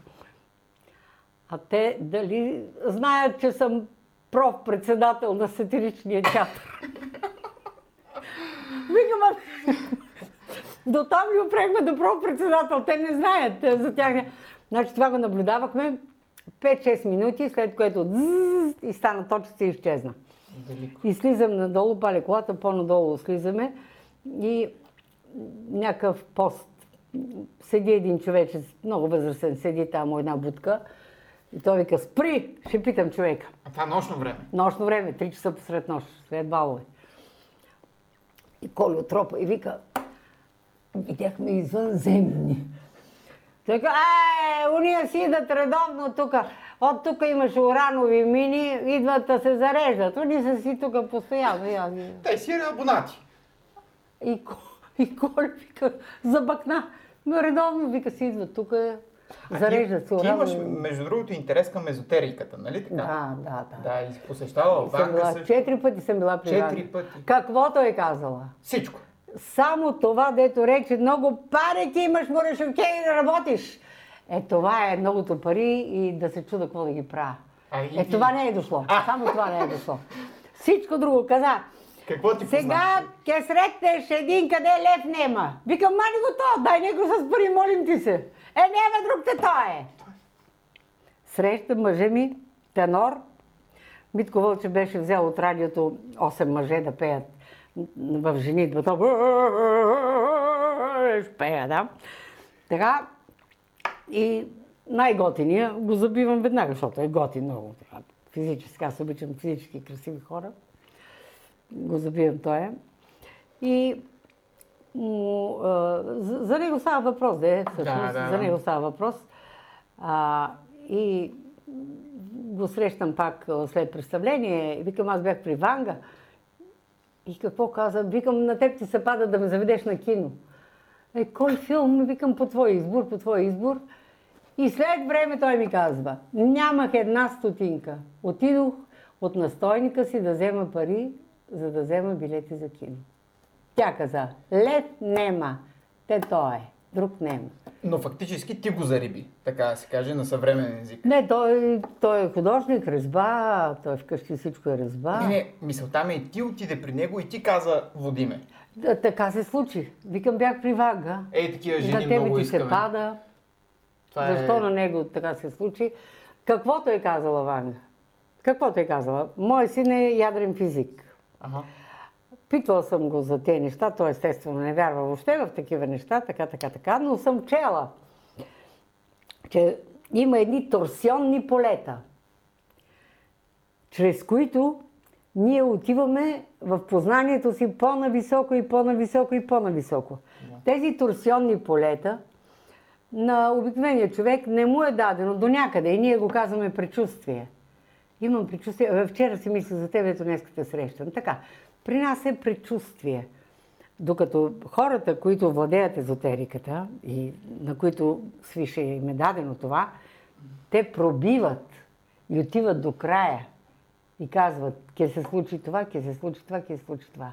А те дали знаят, че съм проф председател на сатиричния театър? Викам, до там ли опрехме да проф председател? Те не знаят за тях. Значи това го наблюдавахме пет-шест минути, след което дззз, и стана точица и изчезна. Велико. И слизам надолу, пали колата, по-надолу слизаме и някакъв пост. Седи един човечец, много възрастен, седи там една будка и той вика, спри, ще питам човека. А това нощно време? Нощно време, три часа посред нощ, след балове. И Колю тропа и вика, видяхме извънземни. Той казва, е, уния си идат редовно тук. От тук имаш уранови мини, идват да се зареждат. Уни са си тук постоянно. Те си абонати. И, и Коля вика, забакна. Но редовно вика си идват тук, зареждат се уранови. Ти имаш, между другото, интерес към езотериката, нали така? Да, да, да. Да, и посещава Ванга също. Четири пъти съм била при Ванга. Четири пъти. Каквото е казала. Всичко. Само това, дето рече, много пари ти имаш, мореш окей да работиш. Е, това е многото пари и да се чуда какво да ги правя. Е, това не е дошло. Само това не е дошло. Всичко друго каза. Какво ти познаваш? Сега ке сретнеш един къде лев нема. Викам, мани го то, дай него с пари, молим ти се. Е, нема друг те то е. Среща мъже ми, тенор. Митко Вълче беше взел от радиото осем мъже да пеят. В женитбата пея, да. Така и най-готиния го забивам веднага, защото е готин много. Физически, аз обичам физически красиви хора. го забивам тоя. И му, а, за, за него става въпрос, де, всъщност, да, да, за него става въпрос. А, и го срещам пак след представление. Викам, аз бях при Ванга. И какво каза? Викам, на теб ти се пада да ме заведеш на кино. Е, кой филм? Викам, по твой избор, по твой избор. И след време той ми казва, нямах една стотинка. Отидох от настойника си да взема пари, за да взема билети за кино. Тя каза, лед нема, те той е, друг нема. Но фактически ти го зариби, така се каже, на съвременен език. Не, той, той е художник, резба, той вкъщи всичко е резба. Не, не, мисълта ми е, ти отиде при него и ти каза, води ме. Да, така се случи. Викам, бях при Вага. Ей, такива жени много искаме. За тебе ти се пада. Това защо е... на него така се случи? Каквото е казала Ванга? Каквото е казала? Мой син е ядрен физик. Ага. Питвала съм го за тези неща, той естествено не вярва въобще в такива неща, така, така, така, но съм чела, че има едни торсионни полета, чрез които ние отиваме в познанието си по-нависоко и по-нависоко и по-нависоко. Да. Тези торсионни полета на обикновения човек не му е дадено до някъде и ние го казваме предчувствие. Имам предчувствие, вчера си мисля за теб, ето днес те срещам, така. При нас е предчувствие. Докато хората, които владеят езотериката и на които свише им е дадено това, те пробиват и отиват до края и казват, ке се случи това, ке се случи това, ке се случи това.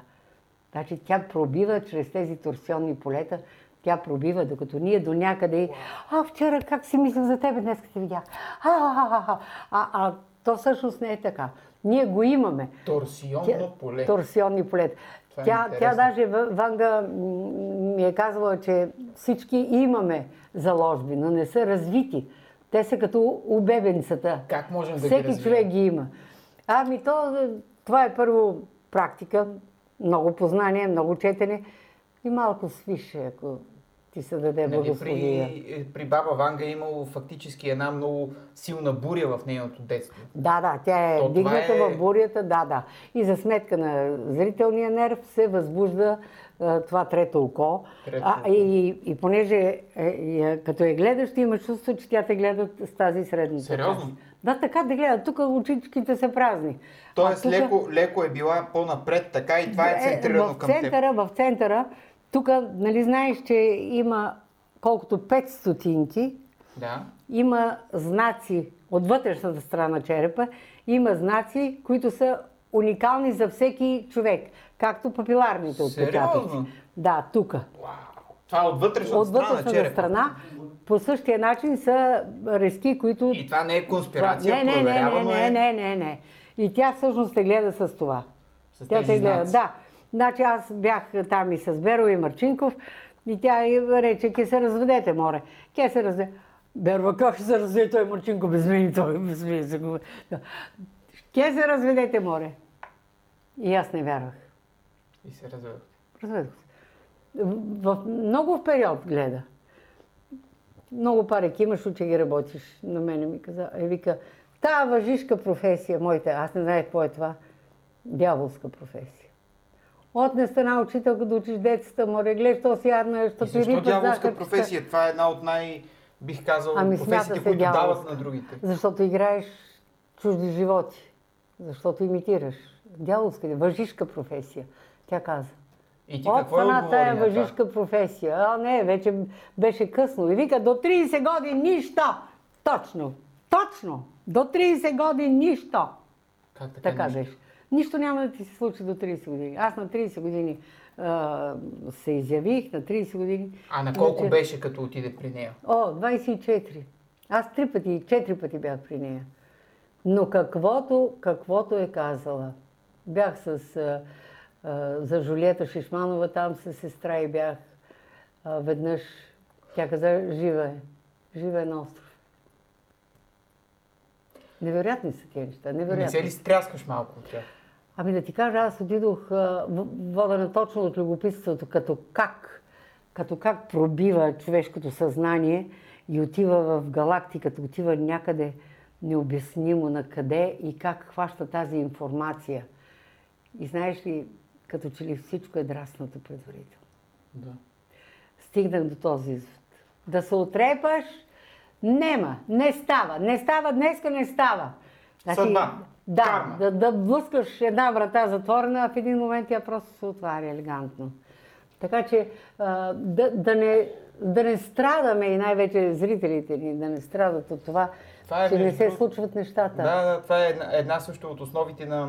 Значи тя пробива чрез тези торсионни полета, тя пробива, докато ние до някъде а, вчера как си мислях за тебе, днес те видях. А, а, а, а, а, то всъщност не е така. Ние го имаме. Торсионно поле. Торсионни полета. Е тя, тя даже, Ванга ми е казвала, че всички имаме заложби, но не са развити. Те са като убебенцата. Как можем да ги развием? Всеки човек ги има. Ами то, това е първо практика, много познание, много четене и малко свише, ако... и се даде благословия. При, при баба Ванга е имало фактически една много силна буря в нейното детство. Да, да, тя е То, дигната е... в бурята, да, да. И за сметка на зрителния нерв се възбужда а, това трето око. Трето око. А, и, и понеже е, е, като я гледаш, ти имаш чувство, че тя те гледат с тази средната. Сериозно? Да, така да гледат. Тук очичките са празни. Тоест тука... леко, леко е била по-напред, така и това е центрирано към теб. В центъра, в центъра тук, нали знаеш, че има колкото пет стотинки, да. Има знаци от вътрешната страна на черепа, има знаци, които са уникални за всеки човек, както папиларните отпечатъци. Да, тук. Това е от вътрешната страна на черепа. От вътрешната страна, по същия начин са резки, които... И това не е конспирация, не, проверявано е... Не, не, не, не, не. И тя всъщност те гледа с това. С тя тези гледа, знаци. Да. Значи аз бях там и с Беро и Марчинков и тя рече, ке се разведете, море. Ке се разведе. Берва, как ще се разведе той Марчинков? Без мен той, без мен. Ке се разведете, море. И аз не вярвах. И се разведох. Разведох се. В много в период гледа. Много парек имаш, че ги работиш. На мене ми каза, е, вика, тая въжишка професия, моите, аз не знаех какво е това, дяволска професия. Отне стана учителка да учиш децата, море, гледаш, то си ядна, що ти ритат захарчета. И защо дяволска професия? Това е една от най, бих казал, ами професиите, които дяволска. Дават на другите. Защото играеш чужди животи, защото имитираш. Дяволска, въжишка професия, тя каза. И ти какво е отговори на тая въжишка професия? А не, вече беше късно. И вика, до трийсет години нищо! Точно, точно! До трийсет години нищо! Как така, така нищо? Беше. Нищо няма да ти се случи до трийсет години. Аз на трийсет години а, се изявих, на трийсет години... А на колко вече... беше като отиде при нея? О, двайсет и четири. Аз три пъти, четири пъти бях при нея. Но каквото, каквото е казала. Бях с... А, а, за Жулиета Шишманова там с сестра и бях а, веднъж... Тя каза, жива е. Жива е на остров. Невероятни са тия неща, невероятни. Не се ли стряскаш малко от тях? Ами да ти кажа, аз отидох водена точно от любопитството, като как, като как пробива човешкото съзнание и отива в галактиката, отива някъде необяснимо на къде и как хваща тази информация. И знаеш ли, като че ли всичко е драснато предварително. Да. Стигнах до този извод. Да се отрепаш, нема, не става, не става, днеска не става. Значи, съдба, да, карма. Да, да блъскаш една врата затворена, а в един момент тя просто се отваря елегантно. Така че да, да, не, да не страдаме и най-вече зрителите ни, да не страдат от това, това че е, не се случват нещата. Да, да, това е една, една също от основите на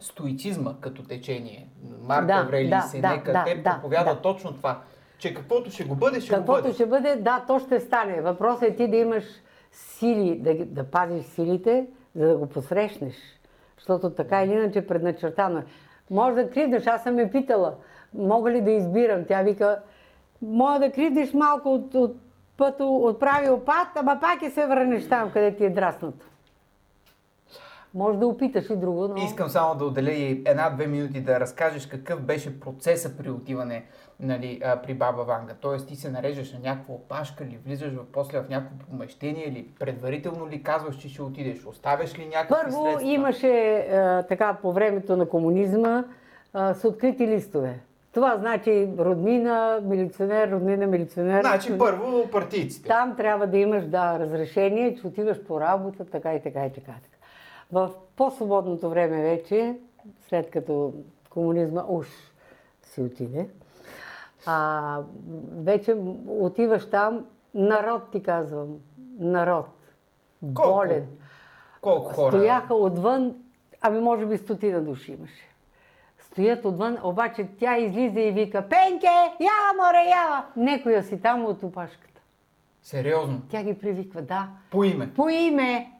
стоицизма като течение. Марк Аврелий да, да, Сенека, да, те да, проповяда да. Точно това, че каквото ще го бъде, ще каквото го бъде. Ще бъде, да, то ще стане. Въпросът е ти да имаш сили, да, да пазиш силите, за да го посрещнеш. Защото така или иначе предначертано. Може да кривнеш, аз съм ме питала, мога ли да избирам? Тя вика, може да кривнеш малко от, от пъто, от правил път, ама пак и се върнеш там, къде ти е драснато. Може да опиташ и друго, но... Искам само да отделя и една-две минути да разкажеш какъв беше процеса при отиване, нали, при баба Ванга. Тоест ти се нареждаш на някаква опашка или влизаш в, после в някакво помещение или предварително ли казваш, че ще отидеш? Оставяш ли някакви Първо, средства? Първо имаше а, така по времето на комунизма а, с открити листове. Това значи роднина, милиционер, роднина, милиционер. Значи първо партийците. Там трябва да имаш да, разрешение, че отиваш по работа, така и така и така. така. В по-свободното време вече, след като комунизма уж си отиде, а, вече отиваш там, народ ти казвам, народ, колко, болен. Колко хора? Стояха отвън, ами може би стотина души имаше. Стоят отвън, обаче тя излиза и вика, Пенке, яла море, яла! Некоя си там от опашката. Сериозно? Тя ги привиква, да. По име? По име!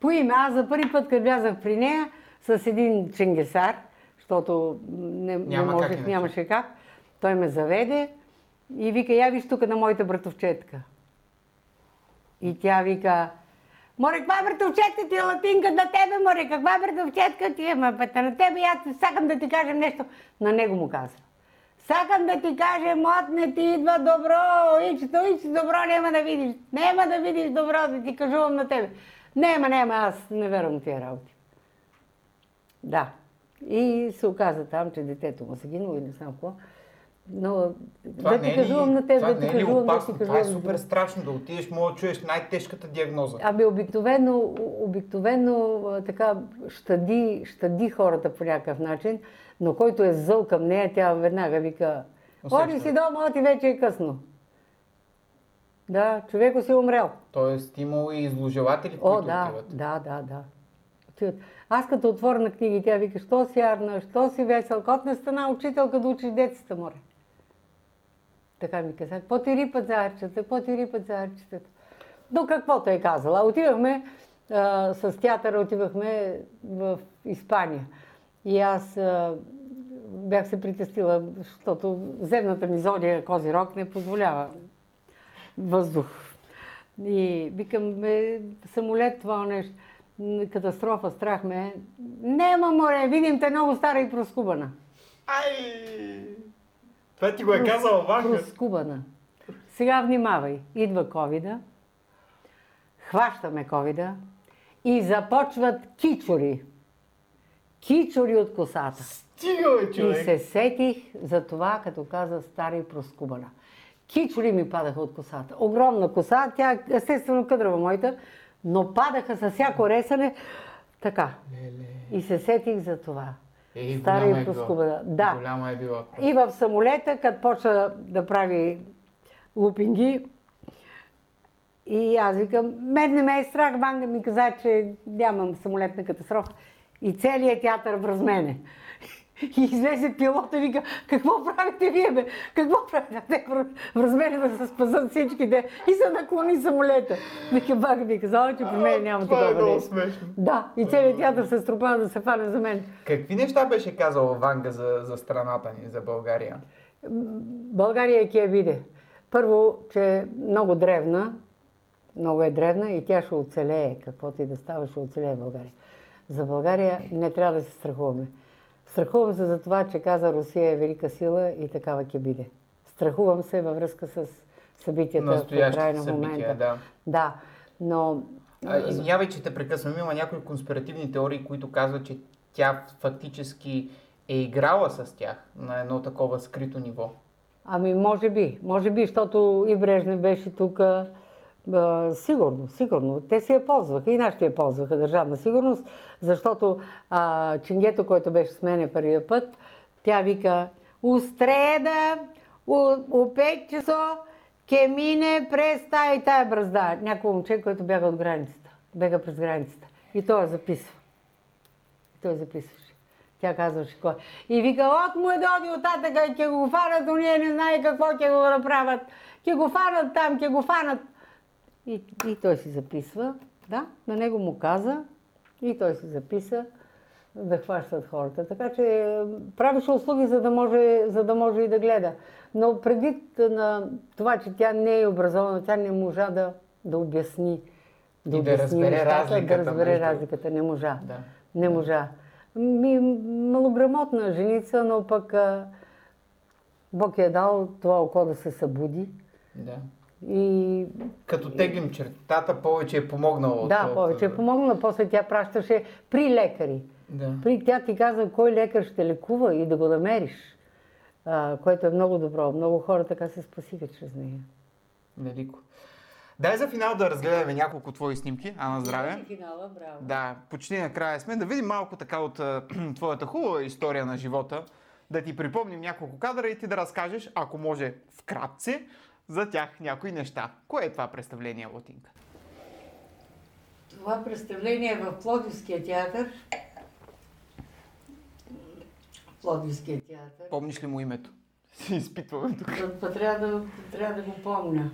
По име. Аз за първи път, като влязах при нея, с един ченгесар, защото не, не можех, как нямаше как, той ме заведе и вика, я виж тук на моята братовчетка. И тя вика, море, каква братовчетка ти е латинка на тебе, море, каква братовчетка ти е, ма пъта на тебе, аз сакам да ти кажем нещо. На него му каза. Сакам да ти кажа, мот, не ти идва добро, ичето, ичето добро, няма да видиш, няма да видиш добро, да ти кажувам на тебе. Не, ма, не, ма, аз не вярвам тия работи. Да. И се оказа там, че детето му се гинало и не знам какво. Но това да ти кажувам е на теб, да ти кажувам, е да ти кажувам. Това е супер страшно, да отидеш, може да чуеш най-тежката диагноза. Абе, обикновено, обикновено така щади, щади хората по някакъв начин, но който е зъл към нея, тя веднага вика, ходи си дома, а ти вече е късно. Да, човеко си умрял. Тоест имало и изложеватели, които О, да, отиват. Да, да, да. Аз като отворя на книги, тя вика, що си ярна, що си весел, кот не стана учителка да учиш децата, море. Така ми казах, по-ти рипат зарчета, по-ти рипат зарчета. До каквото е казала. Отивахме, а, с театъра отивахме в Испания. И аз а, бях се притестила, защото земната ми зодия Козирог не позволява въздух. И викам, бе, самолет, това нещо, катастрофа, страх ме. Нема море, видим те много стара и проскубана. Ай! Това ти го е казала Ванга. Проскубана. Сега внимавай, идва ковида, хващаме ковида и започват кичори. Кичори от косата. Стига, човек! И се сетих за това, като каза стара и проскубана. Кичори ми падаха от косата. Огромна коса, тя естествено къдрава моята, но падаха със всяко ресане. Така. Леле. И се сетих за това. Е, стара и проскубана. Да. Голяма е била. И в самолета, като почна да прави лупинги, и аз викам, мен не ме е страх, Ванга ми каза, че нямам самолетна катастрофа. И целият театър връз мене. И излезе пилота и вика, какво правите вие, бе? Какво правите? Те размерено да се спасат всичките и се наклони самолета. Вика, бага ми казала, че при мен няма такова нещо. Това е много смешно. Да, и целият театър се струпава да се фане за мен. Какви неща беше казала Ванга за, за страната ни, за България? България е киевиде. Първо, че е много древна, много е древна и тя ще оцелее. Каквото и да става, ще оцелее България. За България не трябва да се страхуваме. Страхувам се за това, че каза Русия е велика сила и такава ке биде. Страхувам се във връзка с събитията в крайна събития, момента. Да. Да, но... Извинявай, че те прекъсвам. Има някои конспиративни теории, които казват, че тя фактически е играла с тях на едно такова скрито ниво? Ами може би, може би, защото и Брежне беше тук. Сигурно, сигурно. Те си я ползваха и нашите я ползваха, Държавна сигурност, защото а, Чингето, който беше с мене първия път, тя вика: «Устреда, у пет часа, ке мине през тая и тая бразда». Някой момче, който бяга от границата, бяга през границата. И той я записва. И той я записваше. Тя казваше кой. И вика: «От му е доди оттатъка, ке го фанат, уния не знае какво ке го направят, ке го фанат там, ке го фанат». И, и той си записва, да, на него му каза, и той си записа да хващат хората. Така че правеше услуги, за да може, за да може и да гледа. Но предвид на това, че тя не е образована, тя не можа да, да обясни. Да и да обясни, разбере разликата. Да разбере между... разликата, не можа. Да. Не можа. Ми, малограмотна женица, но пък а, Бог е дал това око да се събуди. Да. И... Като теглим чертата, повече е помогнала. Да, от... повече е помогнала. После тя пращаше при лекари. Да. При тя ти казва кой лекар ще лекува и да го намериш. А, което е много добро. Много хора така се спасиха чрез нея. Велико. Дай за финал да разгледаме няколко твои снимки. Ана, здраве. Финала, браво. Да, почти накрая сме. Да видим малко така от твоята хубава история на живота. Да ти припомним няколко кадра и ти да разкажеш, ако може вкратце, за тях някои неща. Кое е това представление, Латинка? Това представление е в Пловдивския театър. Пловдивския театър. Помниш ли му името? Си изпитваме тук. Трябва да, трябва да го помня.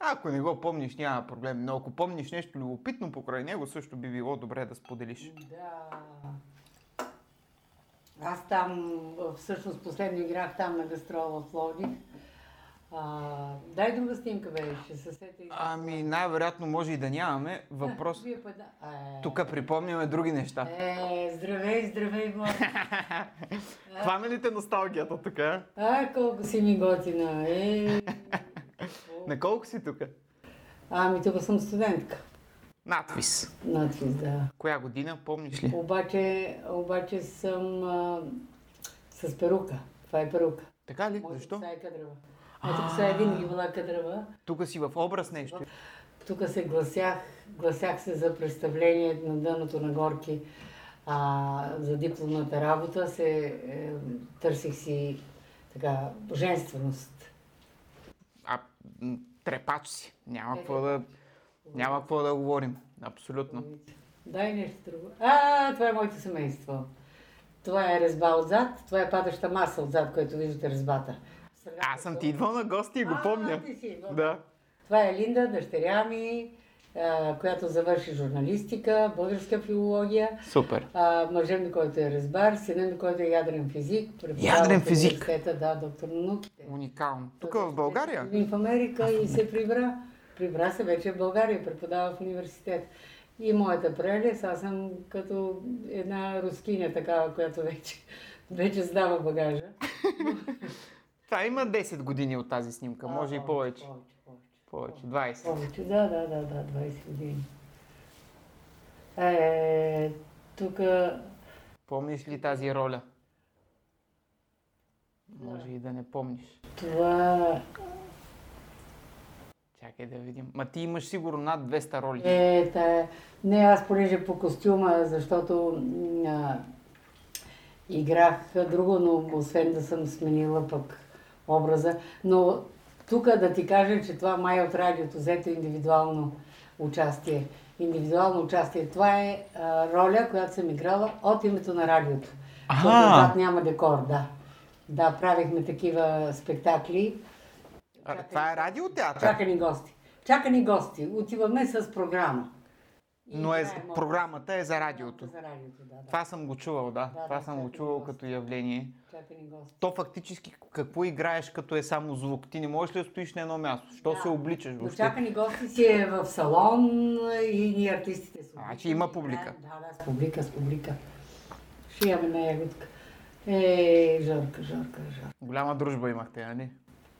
Ако не го помниш, няма проблем. Но ако помниш нещо любопитно покрай него, също би било добре да споделиш. Да. Аз там, всъщност последно играх там на гастрола в Пловдив. А, дай дума снимка, бе, ще се сети. Ами най-вероятно може и да нямаме въпрос. Е... Тук припомняме други неща. Е, здравей, здравей, млади. Хвана ли те носталгията тук? А, а колко си ми готина. Е... На колко си тук? Ами тук съм студентка. Надпис. Надпис, да. Коя година, помниш ли? Обаче, обаче съм а, с перука. Това е перука. Така ли? Може, защо? Ето сега винаги била кадрава. Тук си в образ нещо? Тук се гласях, гласях се за представление на дъното на горки, а, за дипломната работа, се, е, търсих си така женственост. А трепач си, няма какво да, няма какво да говорим, абсолютно. Дай нещо друго. А, това е моето семейство. Това е резба отзад, това е падаща маса отзад, което виждате резбата. Аз съм ти идвал на гости и го а, помня. Ти си, да. Това е Линда, дъщеря ми, която завърши журналистика, българска филология. Супер. Мъжът ми, който е резбар, синът ми, който е ядрен физик. Ядрен физик? Да, доктор на науките. Уникално. Тук в България? В Америка и се прибра. Прибра се вече в България, преподава в университет. И моята прелест, аз съм като една рускиня такава, която вече, вече сдава багажа. Това има десет години от тази снимка, а, може и повече. Повече, повече. Повече, двайсет. Повече, да, да, да, да, двайсет години. Е, тук... Помниш ли тази роля? Да. Може и да не помниш. Това... Чакай да видим. Ма ти имаш сигурно над двеста роли. Е, та... Не, аз понеже по костюма, защото... А... Играх друго, но освен да съм сменила пък образа. Но тук да ти кажа, че това май от радиото взето индивидуално участие. Индивидуално участие. Това е а, роля, която съм играла от името на радиото. Защото зад няма декор, да. Да, правихме такива спектакли. А, чакани... Това е радиотеатър? Чакани гости. Чакани гости. Отиваме с програма. И но е, е, програмата е за радиото. За радиото, да, да. Това съм го чувал, да. да Това да, съм го чувал гости. Като явление. То фактически какво играеш, като е само звук? Ти не можеш ли да стоиш на едно място? Що да. се обличаш въобще? Чакани гости си е в салон и ние артистите са. Значи има публика. Да, да, с публика, с публика. Ще имаме на ягодка. Е, жарка, жарка, жарка. Голяма дружба имахте, нали?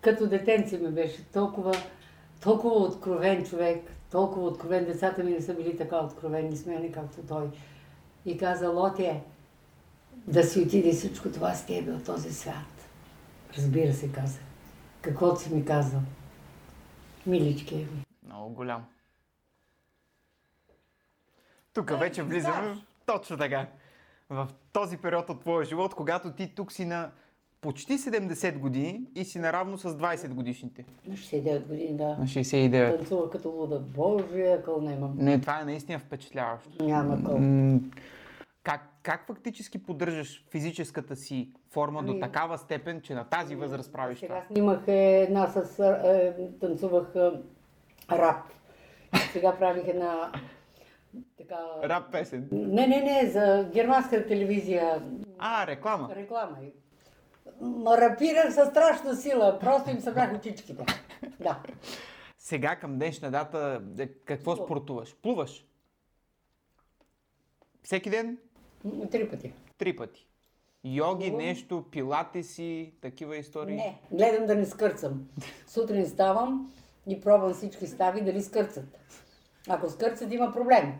Като детенци ми беше толкова, толкова откровен човек. Толкова откровен, децата ми не са били така откровени с мене, както той. И каза: «Лоте, да си отиде всичко това с тебе от този свят. Разбира се, каза. Каквото си ми казал. Милички ми. Много голям. Тук вече влизаме да. Точно така. В този период от твоя живот, когато ти тук си на почти седемдесет години и си наравно с двайсет годишните. На шейсет и девет години, да. На шейсет и девет. Танцува като луда. Боже, акъл нямам. Не, това е наистина впечатляващо. Няма къл. Как, как фактически поддържаш физическата си форма ами, до такава степен, че на тази възраст правиш сега това? Сега снимах една с... Е, танцувах е, рап. Сега правих една... Така... Рап песен? Не, не, не, за германска телевизия. А, реклама? Реклама. Рапирах със страшна сила, просто им събрах очичките. Да. Сега към днешна дата, какво Плув. спортуваш? Плуваш? Всеки ден? Три пъти. Три пъти. Йоги, Плувам. нещо, пилати си, такива истории? Не, гледам да не скърцам. Сутрин ставам и пробвам всички стави дали скърцат. Ако скърцат, има проблем.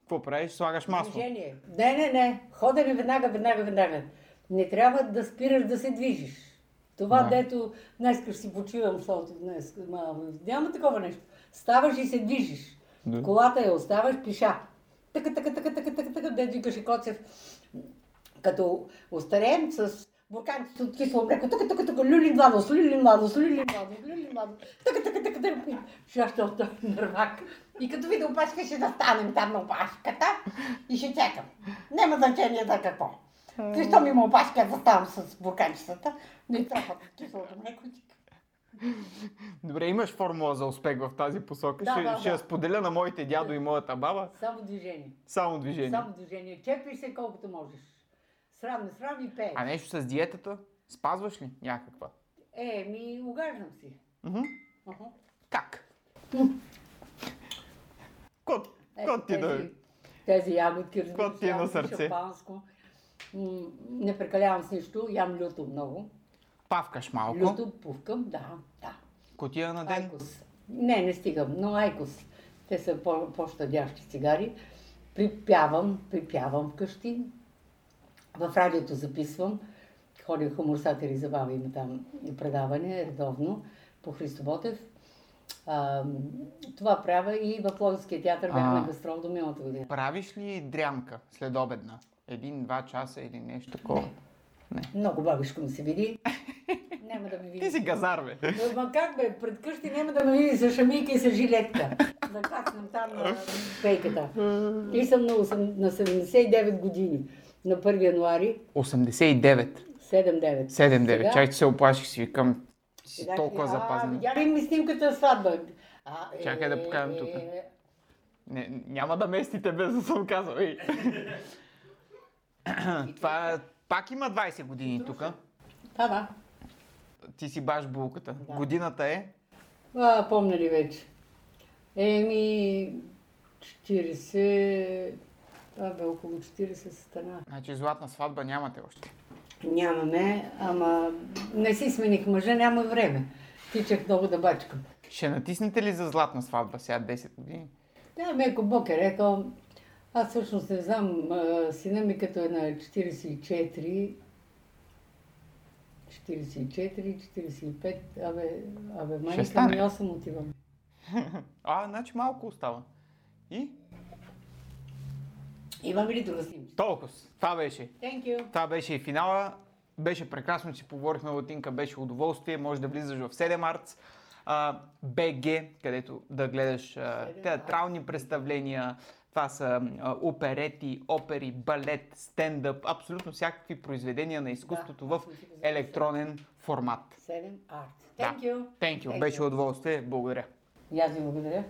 Какво правиш? Слагаш масло? Движение. Не, не, не. Ходене веднага, веднага, веднага. Не трябва да спираш да се движиш. Това, да. дето днеска ще си почивам, защото днес няма такова нещо. Ставаш и се движиш. Да. Колата я оставаш, пиша. Така, така, така, така, така, така, дето викаше Коцев. Като остарем с бурканците от кисло млеко. Така, така, така, люли младост, люли младост, люли младост, люли младост. Така, така, така, така. Ще оттам нървак. И като видя опашка, ще застанем там на опашката и ще чекам. Няма значение за какво. Защо ми има опашка, аз заставам с бурканчетата, но и тръпват кислото млеко. Добре, имаш формула за успех в тази посока. Да, ще, да, ще да. я споделя на моите дядо и моята баба. Само движение. Само движение. Само движение. Чепиш се колкото можеш. Срам, не срам и пееш. А нещо с диетата? Спазваш ли някаква? Е, ми угаждам си. Uh-huh. Uh-huh. Как? Кот, кот ти да... Тези ягодки, разбира, шампанско. Не прекалявам с нищо, ям люто много. Павкаш малко? Люто пувкам, да, да. Кутия на ден? Айкос. Не, не стигам, но айкос. Те са по-щадящи цигари. Припявам, припявам вкъщи. В радиото записвам. Ходих хуморсатери забава, има там предаване редовно по Христо Ботев. А, това правя и в Пловдивския театър бях на гастрол до миналата година. Правиш ли дрямка следобедна? Един-два часа или нещо такова. Не. Не. Много бабишко ми се види. Няма да ме види. Ти си газар, бе. Ма как, бе? Пред къщи няма да ме види с шамийка и с жилетка. Да какнам там на пейката. И съм на, на седемдесет и девет години. На първи януари. осемдесет и девет? седемдесет и девет. седемдесет и девет. Чай, че се оплаших си. Викам, си сега, толкова а, запазен. Видя ли ми снимката сватба? А, чакай е, да покажем тук. Не, няма да местите, без да съм казал. Ей. Това пак има двайсет години тук. Да, да. Ти си баш булката. Да. Годината е? А, помня ли вече? Еми, четирийсет... Това бе около четирийсет стана. Значи златна сватба нямате още? Нямаме, ама не си смених мъжа, няма време. Тичах много да бачкам. Ще натиснете ли за златна сватба сега десет години? Да, Меко Бок е рекал. Аз всъщност не знам, сина ми като е на четирийсет и четири, четирийсет и четири, четирийсет и пет, абе, абе майка ми осем отивам. А, значи малко остава. И? Имаме ли друга снимка? Толкова. Това беше. Thank you. Това беше и финала. Беше прекрасно, че поговорихме Латинка, беше удоволствие. Може да влизаш в Seven Arts. би джи, където да гледаш uh, театрални представления. Това са а, оперети, опери, балет, стендъп, абсолютно всякакви произведения на изкуството да, в електронен формат. Seven Arts. Thank you. Да. Thank you. Thank you. Беше удоволствие. Благодаря. И аз ви благодаря.